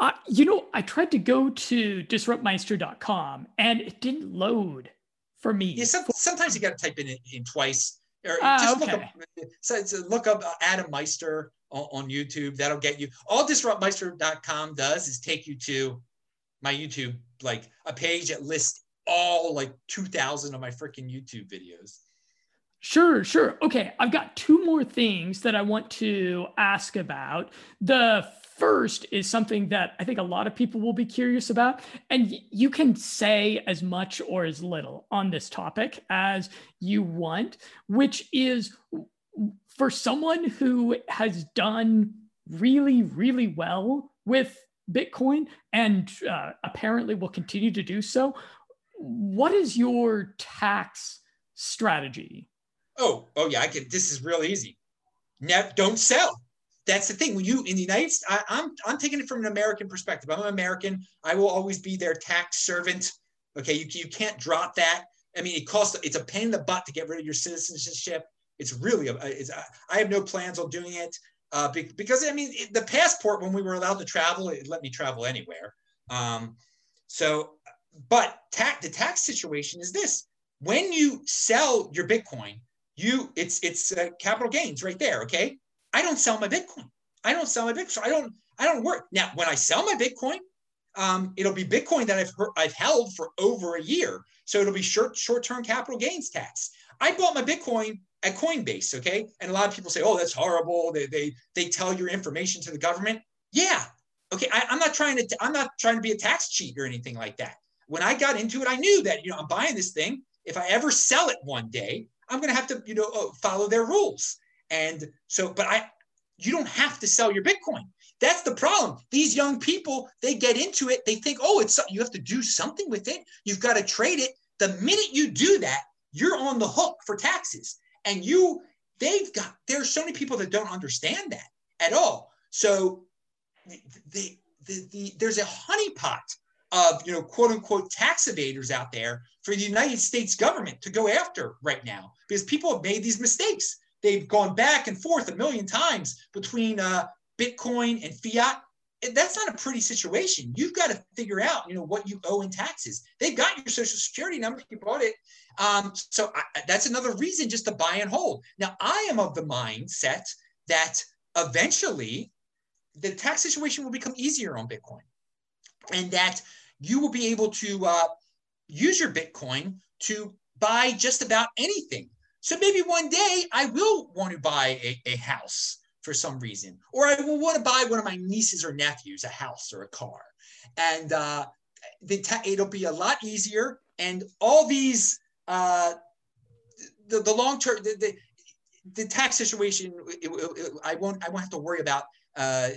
Uh, you know, I tried to go to disrupt meister dot com and it didn't load for me. Yeah, some, sometimes you got to type in it in twice. Or uh, just okay. look up, so, so look up Adam Meister on, on YouTube. That'll get you. All disrupt meister dot com does is take you to my YouTube, like a page that lists all like two thousand of my freaking YouTube videos. Sure, sure. Okay. I've got two more things that I want to ask about. The first is something that I think a lot of people will be curious about, and you can say as much or as little on this topic as you want, which is for someone who has done really, really well with Bitcoin and uh, apparently will continue to do so, what is your tax strategy? Oh, oh yeah, I can. This is real easy. Never, don't sell. That's the thing. When you in the United States, I, I'm I'm taking it from an American perspective. I'm an American. I will always be their tax servant. Okay, you you can't drop that. I mean, it costs. It's a pain in the butt to get rid of your citizenship. It's really. A, it's, I have no plans on doing it uh, because I mean it, the passport when we were allowed to travel, it let me travel anywhere. Um, so, but tax the tax situation is this: when you sell your Bitcoin. You, it's it's uh, capital gains right there, okay? I don't sell my Bitcoin. I don't sell my Bitcoin. I don't I don't work now. When I sell my Bitcoin, um, it'll be Bitcoin that I've I've held for over a year, so it'll be short short term capital gains tax. I bought my Bitcoin at Coinbase, okay? And a lot of people say, oh, that's horrible. They they they tell your information to the government. Yeah, okay. I, I'm not trying to I'm not trying to be a tax cheat or anything like that. When I got into it, I knew that you know I'm buying this thing. If I ever sell it one day. I'm going to have to, you know, follow their rules. And so, but I, you don't have to sell your Bitcoin. That's the problem. These young people, they get into it. They think, oh, it's, you have to do something with it. You've got to trade it. The minute you do that, you're on the hook for taxes. And you, they've got, there are so many people that don't understand that at all. So the, the, the, there's a honeypot of, you know, quote unquote tax evaders out there for the United States government to go after right now, because people have made these mistakes. They've gone back and forth a million times between uh, Bitcoin and fiat. That's not a pretty situation. You've got to figure out, you know, what you owe in taxes. They've got your social security number. You bought it. Um, so I, that's another reason just to buy and hold. Now, I am of the mindset that eventually the tax situation will become easier on Bitcoin. And that you will be able to uh, use your Bitcoin to buy just about anything. So maybe one day I will want to buy a, a house for some reason, or I will want to buy one of my nieces or nephews a house or a car. And uh, the ta- it'll be a lot easier. And all these, uh, the, the long-term, the, the, the tax situation, it, it, I won't, I won't have to worry about uh,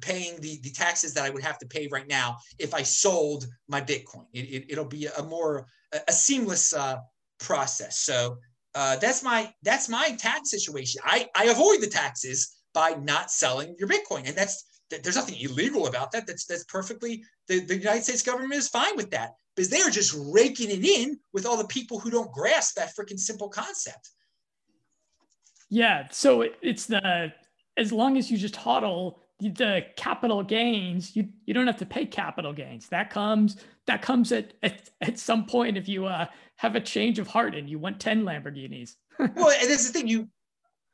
paying the, the taxes that I would have to pay right now if I sold my Bitcoin. It, it, it'll be a more, a, a seamless uh, process. So uh, that's my, that's my tax situation. I, I avoid the taxes by not selling your Bitcoin. And that's, there's nothing illegal about that. That's, that's perfectly, the, the United States government is fine with that, because they are just raking it in with all the people who don't grasp that freaking simple concept. Yeah. So it, it's the, as long as you just hodl the, the capital gains, you, you don't have to pay capital gains. That comes, that comes at, at, at some point if you uh, have a change of heart and you want ten Lamborghinis. Well, and that's the thing, you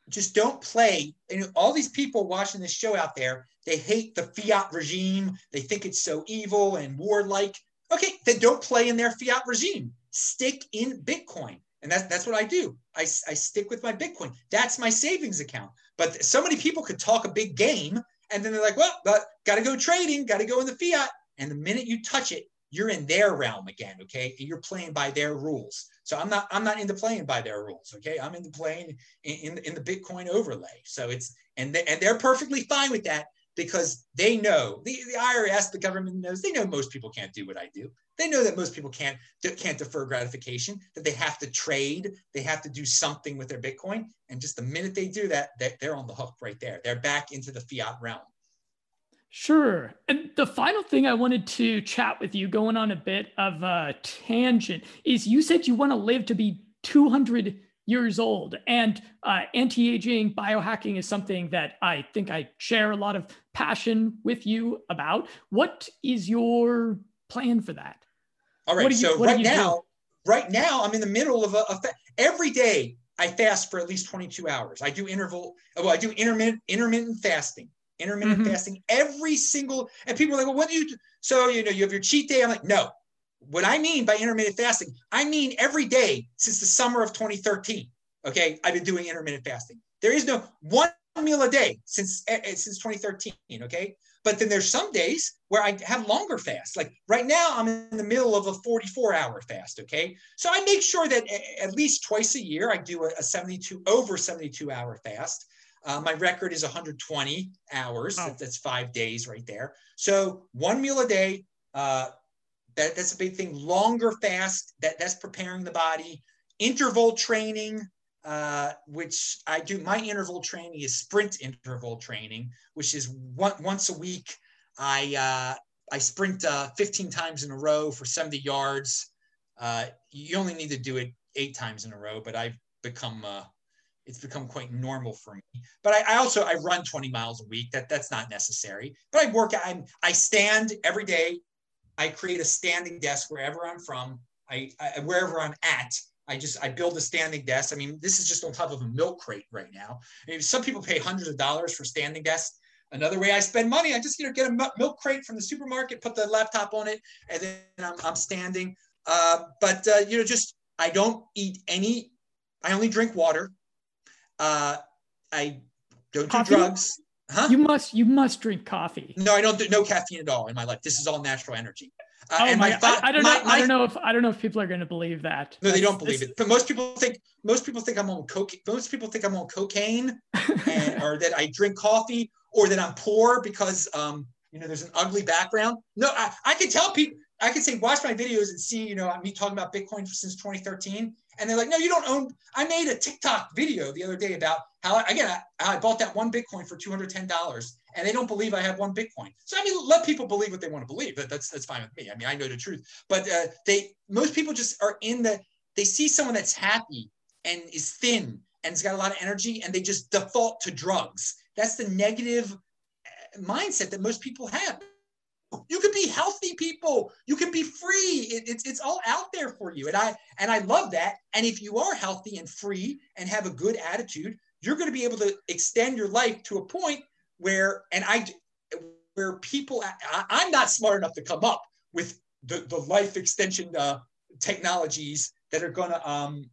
just don't play. And all these people watching this show out there, they hate the fiat regime. They think it's so evil and warlike. Okay, then don't play in their fiat regime. Stick in Bitcoin. And that's, that's what I do. I, I stick with my Bitcoin. That's my savings account. But so many people could talk a big game, and then they're like, well, but got to go trading, got to go in the fiat. And the minute you touch it, you're in their realm again, okay? And you're playing by their rules. So I'm not, I'm not into playing by their rules, okay? I'm into playing in, in, in the Bitcoin overlay. So it's, and, they, and they're perfectly fine with that, because they know, the, the I R S, the government knows, they know most people can't do what I do. They know that most people can't, can't defer gratification, that they have to trade, they have to do something with their Bitcoin. And just the minute they do that, they're on the hook right there. They're back into the fiat realm. Sure. And the final thing I wanted to chat with you, going on a bit of a tangent, is you said you want to live to be two hundred years old. And uh, anti-aging biohacking is something that I think I share a lot of passion with you about. What is your plan for that? All right. You, so right now, doing? right now, I'm in the middle of a, a fa- every day I fast for at least twenty-two hours. I do interval. Well, I do intermittent intermittent fasting. Intermittent mm-hmm. fasting every single, and people are like, well, what do you do? So, you know, you have your cheat day. I'm like, no, what I mean by intermittent fasting, I mean, every day since the summer of twenty thirteen, okay, I've been doing intermittent fasting. There is no one meal a day since, since twenty thirteen, okay? But then there's some days where I have longer fasts. Like right now, I'm in the middle of a forty-four hour fast, okay? So I make sure that at least twice a year, I do a seventy-two, over seventy-two hour fast. Uh, my record is one hundred twenty hours. Oh. That, that's five days right there. So one meal a day, uh, that, that's a big thing. Longer fast, that, that's preparing the body. Interval training, uh, which I do. My interval training is sprint interval training, which is one, once a week. I, uh, I sprint uh, fifteen times in a row for seventy yards. Uh, you only need to do it eight times in a row, but I've become uh, – it's become quite normal for me. But I, I also, I run twenty miles a week. That that's not necessary. But I work, I'm, I stand every day. I create a standing desk wherever I'm from. I, I wherever I'm at, I just, I build a standing desk. I mean, this is just on top of a milk crate right now. I mean, some people pay hundreds of dollars for standing desks. Another way I spend money, I just, you know, get a milk crate from the supermarket, put the laptop on it, and then I'm, I'm standing. Uh, but, uh, you know, just, I don't eat any, I only drink water. Uh, I don't coffee? do drugs. Huh? You must, you must drink coffee. No, I don't do no caffeine at all in my life. This is all natural energy. Uh, oh and my, my thought, I, I don't my, know. My, I don't know if, I don't know if people are going to believe that. No, they don't believe this, it. But most people think, most people think I'm on coke. Most people think I'm on cocaine and, or that I drink coffee, or that I'm poor because, um, you know, there's an ugly background. No, I, I can tell people, I can say, watch my videos and see, you know, me talking about Bitcoin since twenty thirteen. And they're like, no, you don't own. I made a TikTok video the other day about how, again, I, I bought that one Bitcoin for two hundred ten dollars, and they don't believe I have one Bitcoin. So I mean, let people believe what they want to believe, but that's, that's fine with me. I mean, I know the truth, but uh, they, most people just are in the, they see someone that's happy and is thin and has got a lot of energy, and they just default to drugs. That's the negative mindset that most people have. You can be healthy, people. You can be free. It, it's it's all out there for you, and I and I love that. And if you are healthy and free and have a good attitude, you're going to be able to extend your life to a point where and I where people I, I'm not smart enough to come up with the the life extension uh, technologies that are going to um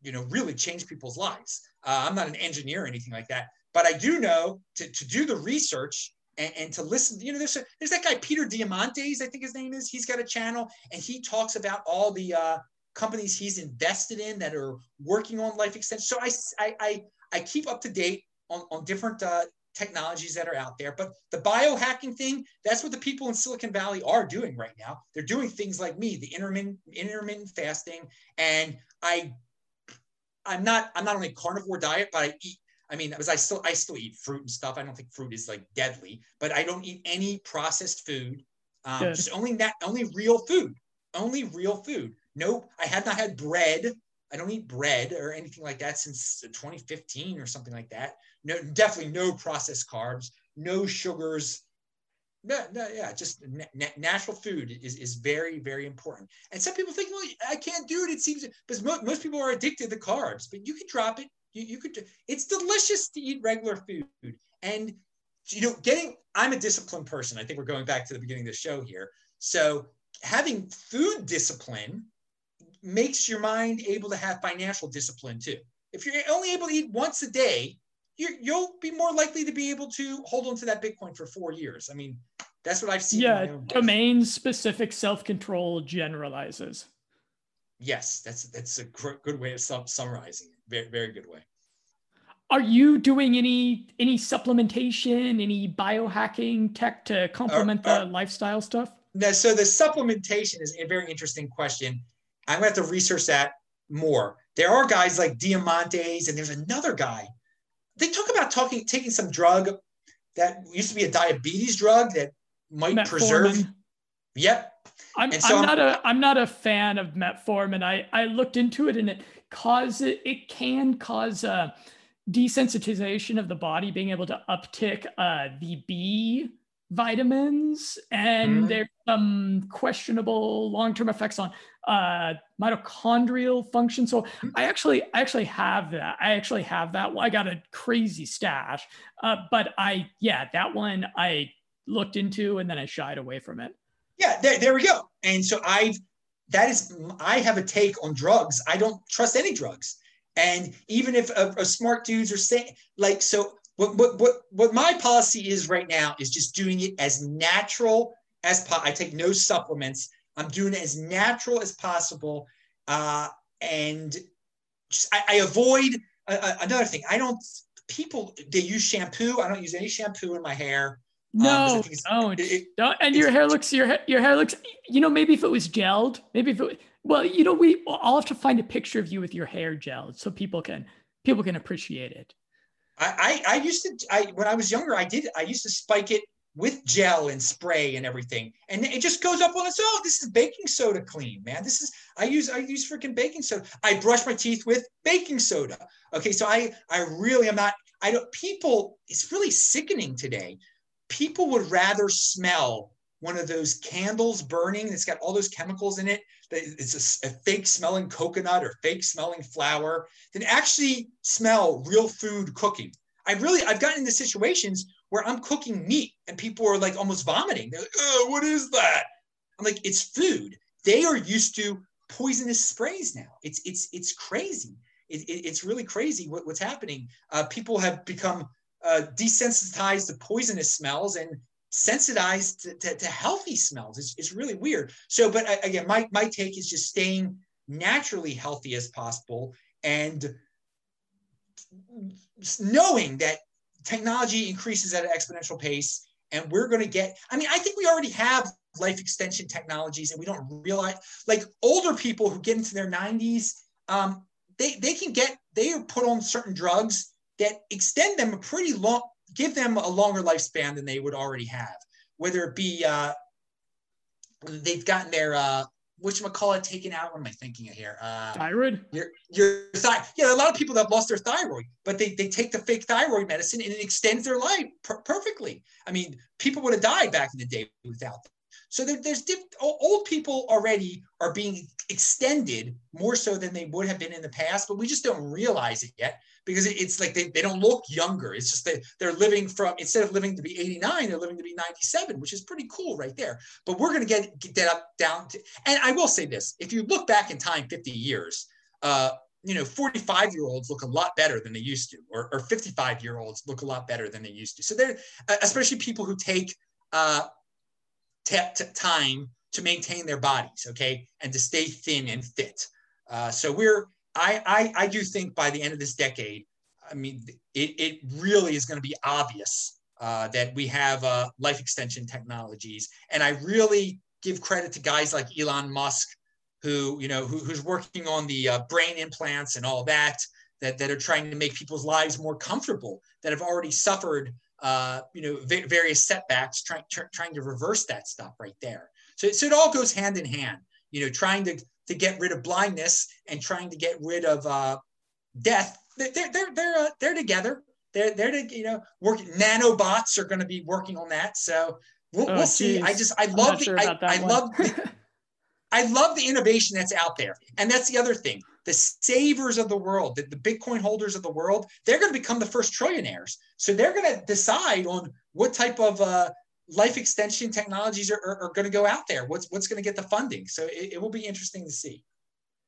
you know really change people's lives. Uh, I'm not an engineer or anything like that, but I do know to to do the research. And, and to listen, you know, there's, a, there's that guy, Peter Diamandis, I think his name is, he's got a channel, and he talks about all the uh, companies he's invested in that are working on life extension. So I, I, I, I keep up to date on, on different uh, technologies that are out there, but the biohacking thing, that's what the people in Silicon Valley are doing right now. They're doing things like me, the intermittent, intermittent fasting. And I, I'm not, I'm not on a carnivore diet, but I eat, I mean, because I still I still eat fruit and stuff. I don't think fruit is like deadly, but I don't eat any processed food. Um, just only that, only real food, only real food. Nope, I have not had bread. I don't eat bread or anything like that since twenty fifteen or something like that. No, definitely no processed carbs, no sugars. No, no, yeah, just na- natural food is, is very, very important. And some people think, well, I can't do it. It seems because mo- most people are addicted to carbs, but you can drop it. You, you could. It's delicious to eat regular food. And you know, getting. I'm a disciplined person. I think we're going back to the beginning of the show here. So having food discipline makes your mind able to have financial discipline too. If you're only able to eat once a day, you're, you'll be more likely to be able to hold on to that Bitcoin for four years. I mean, that's what I've seen. Yeah, domain-specific self-control generalizes. Yes, that's that's a gr- good way of su- summarizing it. Very, very good way. Are you doing any any supplementation, any biohacking tech to complement uh, uh, the lifestyle stuff? No, so the supplementation is a very interesting question. I'm going to have to research that more. There are guys like Diamantes, and there's another guy. They talk about talking, taking some drug that used to be a diabetes drug that might metformin. preserve. Yep. I'm, so I'm not I'm, a I'm not a fan of metformin. I, I looked into it, and it cause it can cause uh, desensitization of the body, being able to uptick uh, the B vitamins, and mm-hmm. there's some um, questionable long-term effects on uh, mitochondrial function. So mm-hmm. I actually, I actually have that. I actually have that. Well, I got a crazy stash, uh, but I, yeah, that one I looked into and then I shied away from it. Yeah, there, there we go. And so I've, that is, I have a take on drugs. I don't trust any drugs. And even if a, a smart dudes are saying like, so What, what what what my policy is right now is just doing it as natural as possible. I take no supplements. I'm doing it as natural as possible, uh, and just, I, I avoid uh, another thing. I don't people they use shampoo. I don't use any shampoo in my hair. No, um, don't. It, don't. And your hair looks your your hair looks. You know, maybe if it was gelled, maybe if it. Well, you know, we I'll have to find a picture of you with your hair gelled so people can people can appreciate it. I, I used to, I, when I was younger, I did, I used to spike it with gel and spray and everything. And it just goes up on its own. This is baking soda clean, man. This is, I use, I use freaking baking soda. I brush my teeth with baking soda. Okay. So I, I really am not, I don't, people, it's really sickening today. People would rather smell one of those candles burning that's got all those chemicals in it. That it's a, a fake smelling coconut or fake smelling flour than actually smell real food cooking. I really, I've gotten into situations where I'm cooking meat and people are like almost vomiting. They're like, oh, what is that? I'm like, it's food. They are used to poisonous sprays now. It's, it's, it's crazy. It, it, it's really crazy what, what's happening. Uh, people have become uh, desensitized to poisonous smells and sensitized to, to, to healthy smells. It's, it's really weird. So, but I, again, my, my take is just staying naturally healthy as possible and knowing that technology increases at an exponential pace and we're going to get, I mean, I think we already have life extension technologies and we don't realize, like older people who get into their nineties, um, they, they can get, they are put on certain drugs that extend them a pretty long, give them a longer lifespan than they would already have, whether it be uh, they've gotten their, uh, whatchamacallit, taken out. What am I thinking of here? Uh, thyroid? Your, your thyroid. Yeah, a lot of people that have lost their thyroid, but they, they take the fake thyroid medicine and it extends their life per- perfectly. I mean, people would have died back in the day without them. So there, there's diff- old people already are being extended more so than they would have been in the past, but we just don't realize it yet because it, it's like they, they don't look younger. It's just that they're living from, instead of living to be eighty-nine, they're living to be ninety-seven, which is pretty cool right there. But we're going to get, get that up down to, and I will say this, if you look back in time fifty years, uh, you know, forty-five year olds look a lot better than they used to, or, or fifty-five year olds look a lot better than they used to. So they're, especially people who take, uh, time to maintain their bodies, okay, and to stay thin and fit. Uh, so we're, I, I, I do think by the end of this decade, I mean, it, it really is going to be obvious uh, that we have uh, life extension technologies, and I really give credit to guys like Elon Musk, who you know, who, who's working on the uh, brain implants and all that, that, that are trying to make people's lives more comfortable, that have already suffered uh, you know, v various setbacks, trying tr trying to reverse that stuff right there. So, so it all goes hand in hand, you know, trying to, to get rid of blindness and trying to get rid of uh, death. They're, they're, they're, uh, they're together. They're, they're to, you know, working. Nanobots are going to be working on that. So we'll, oh, we'll see. I just, I love, the, sure I, I love, the, I love the innovation that's out there. And that's the other thing. The savers of the world, the, the Bitcoin holders of the world, they're going to become the first trillionaires. So they're going to decide on what type of uh, life extension technologies are, are, are going to go out there. What's, what's going to get the funding. So it, it will be interesting to see.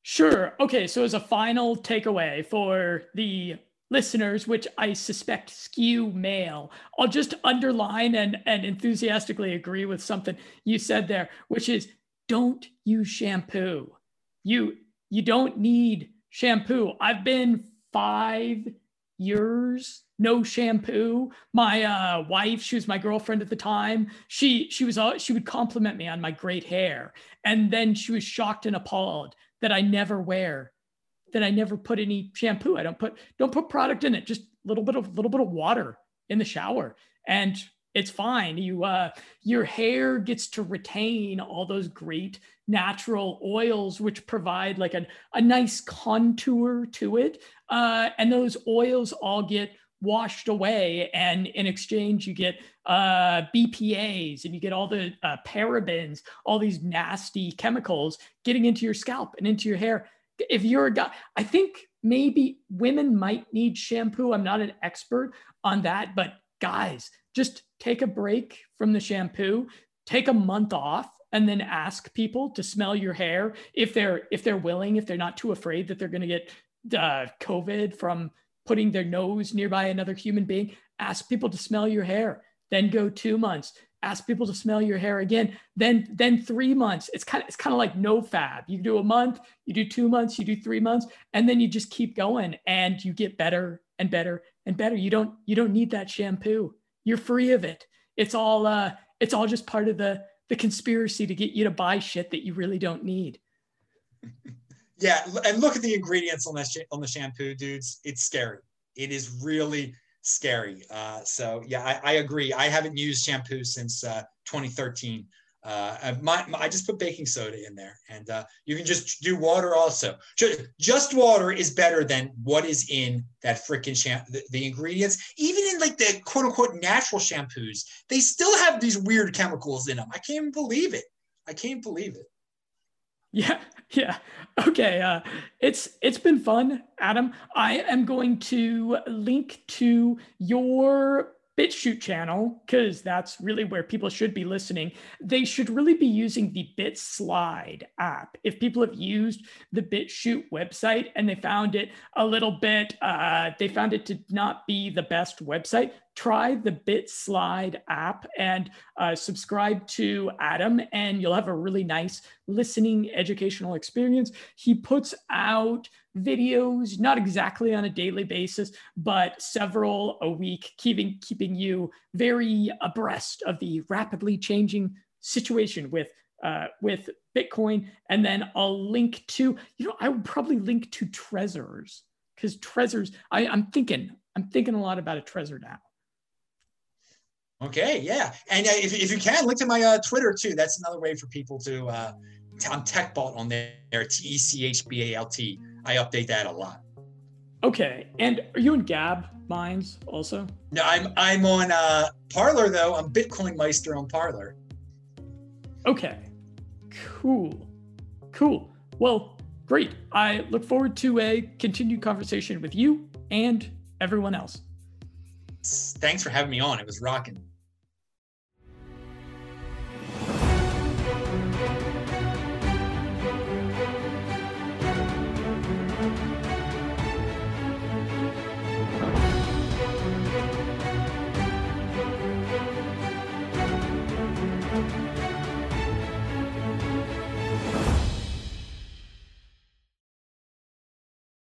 Sure. Okay. So as a final takeaway for the listeners, which I suspect skew male, I'll just underline and, and enthusiastically agree with something you said there, which is don't use shampoo. You, you don't need shampoo. I've been five years, no shampoo. My uh, wife, she was my girlfriend at the time. She, she, was, she would compliment me on my great hair. And then she was shocked and appalled that I never wear, that I never put any shampoo. I don't put, don't put product in it. Just a little bit of, little bit of water in the shower. And it's fine. You, uh, your hair gets to retain all those great natural oils, which provide like a, a nice contour to it. Uh, and those oils all get washed away. And in exchange, you get uh, B P As and you get all the uh, parabens, all these nasty chemicals getting into your scalp and into your hair. If you're a guy, I think maybe women might need shampoo. I'm not an expert on that, but guys, just take a break from the shampoo, take a month off, and then ask people to smell your hair if they're if they're willing, if they're not too afraid that they're going to get uh, COVID from putting their nose nearby another human being. Ask people to smell your hair, then go two months. Ask people to smell your hair again, then then three months. It's kind of it's kind of like no fab. You do a month, you do two months, you do three months, and then you just keep going, and you get better and better and better. You don't you don't need that shampoo. You're free of it. It's all uh, it's all just part of the the conspiracy to get you to buy shit that you really don't need. Yeah, and look at the ingredients on that sh on the shampoo, dudes. It's scary. It is really scary. Uh, so yeah, I, I agree. I haven't used shampoo since uh, twenty thirteen. Uh, my, my, I just put baking soda in there, and uh, you can just do water also. Just, just water is better than what is in that freaking shampoo. The, the ingredients, even in like the quote unquote natural shampoos, they still have these weird chemicals in them. I can't even believe it. I can't believe it. Yeah. Yeah. Okay. Uh, it's, it's been fun, Adam. I am going to link to your BitChute channel, because that's really where people should be listening. They should really be using the BitSlide app. If people have used the BitChute website and they found it a little bit, uh, they found it to not be the best website, try the BitSlide app and uh, subscribe to Adam, and you'll have a really nice listening educational experience. He puts out videos, not exactly on a daily basis, but several a week, keeping, keeping you very abreast of the rapidly changing situation with Uh, with Bitcoin. And then I'll link to, you know, I would probably link to Trezor's, because Trezor's, I, I'm thinking, I'm thinking a lot about a Trezor now. Okay, yeah. And uh, if, if you can, link to my uh, Twitter too. That's another way for people to, uh, I'm TechBalt on there, T E C H B A L T. I update that a lot. Okay. And are you in Gab Minds also? No, I'm, I'm on uh, Parler though. I'm Bitcoin Meister on Parler. Okay. Cool. Cool. Well, great. I look forward to a continued conversation with you and everyone else. Thanks for having me on. It was rocking.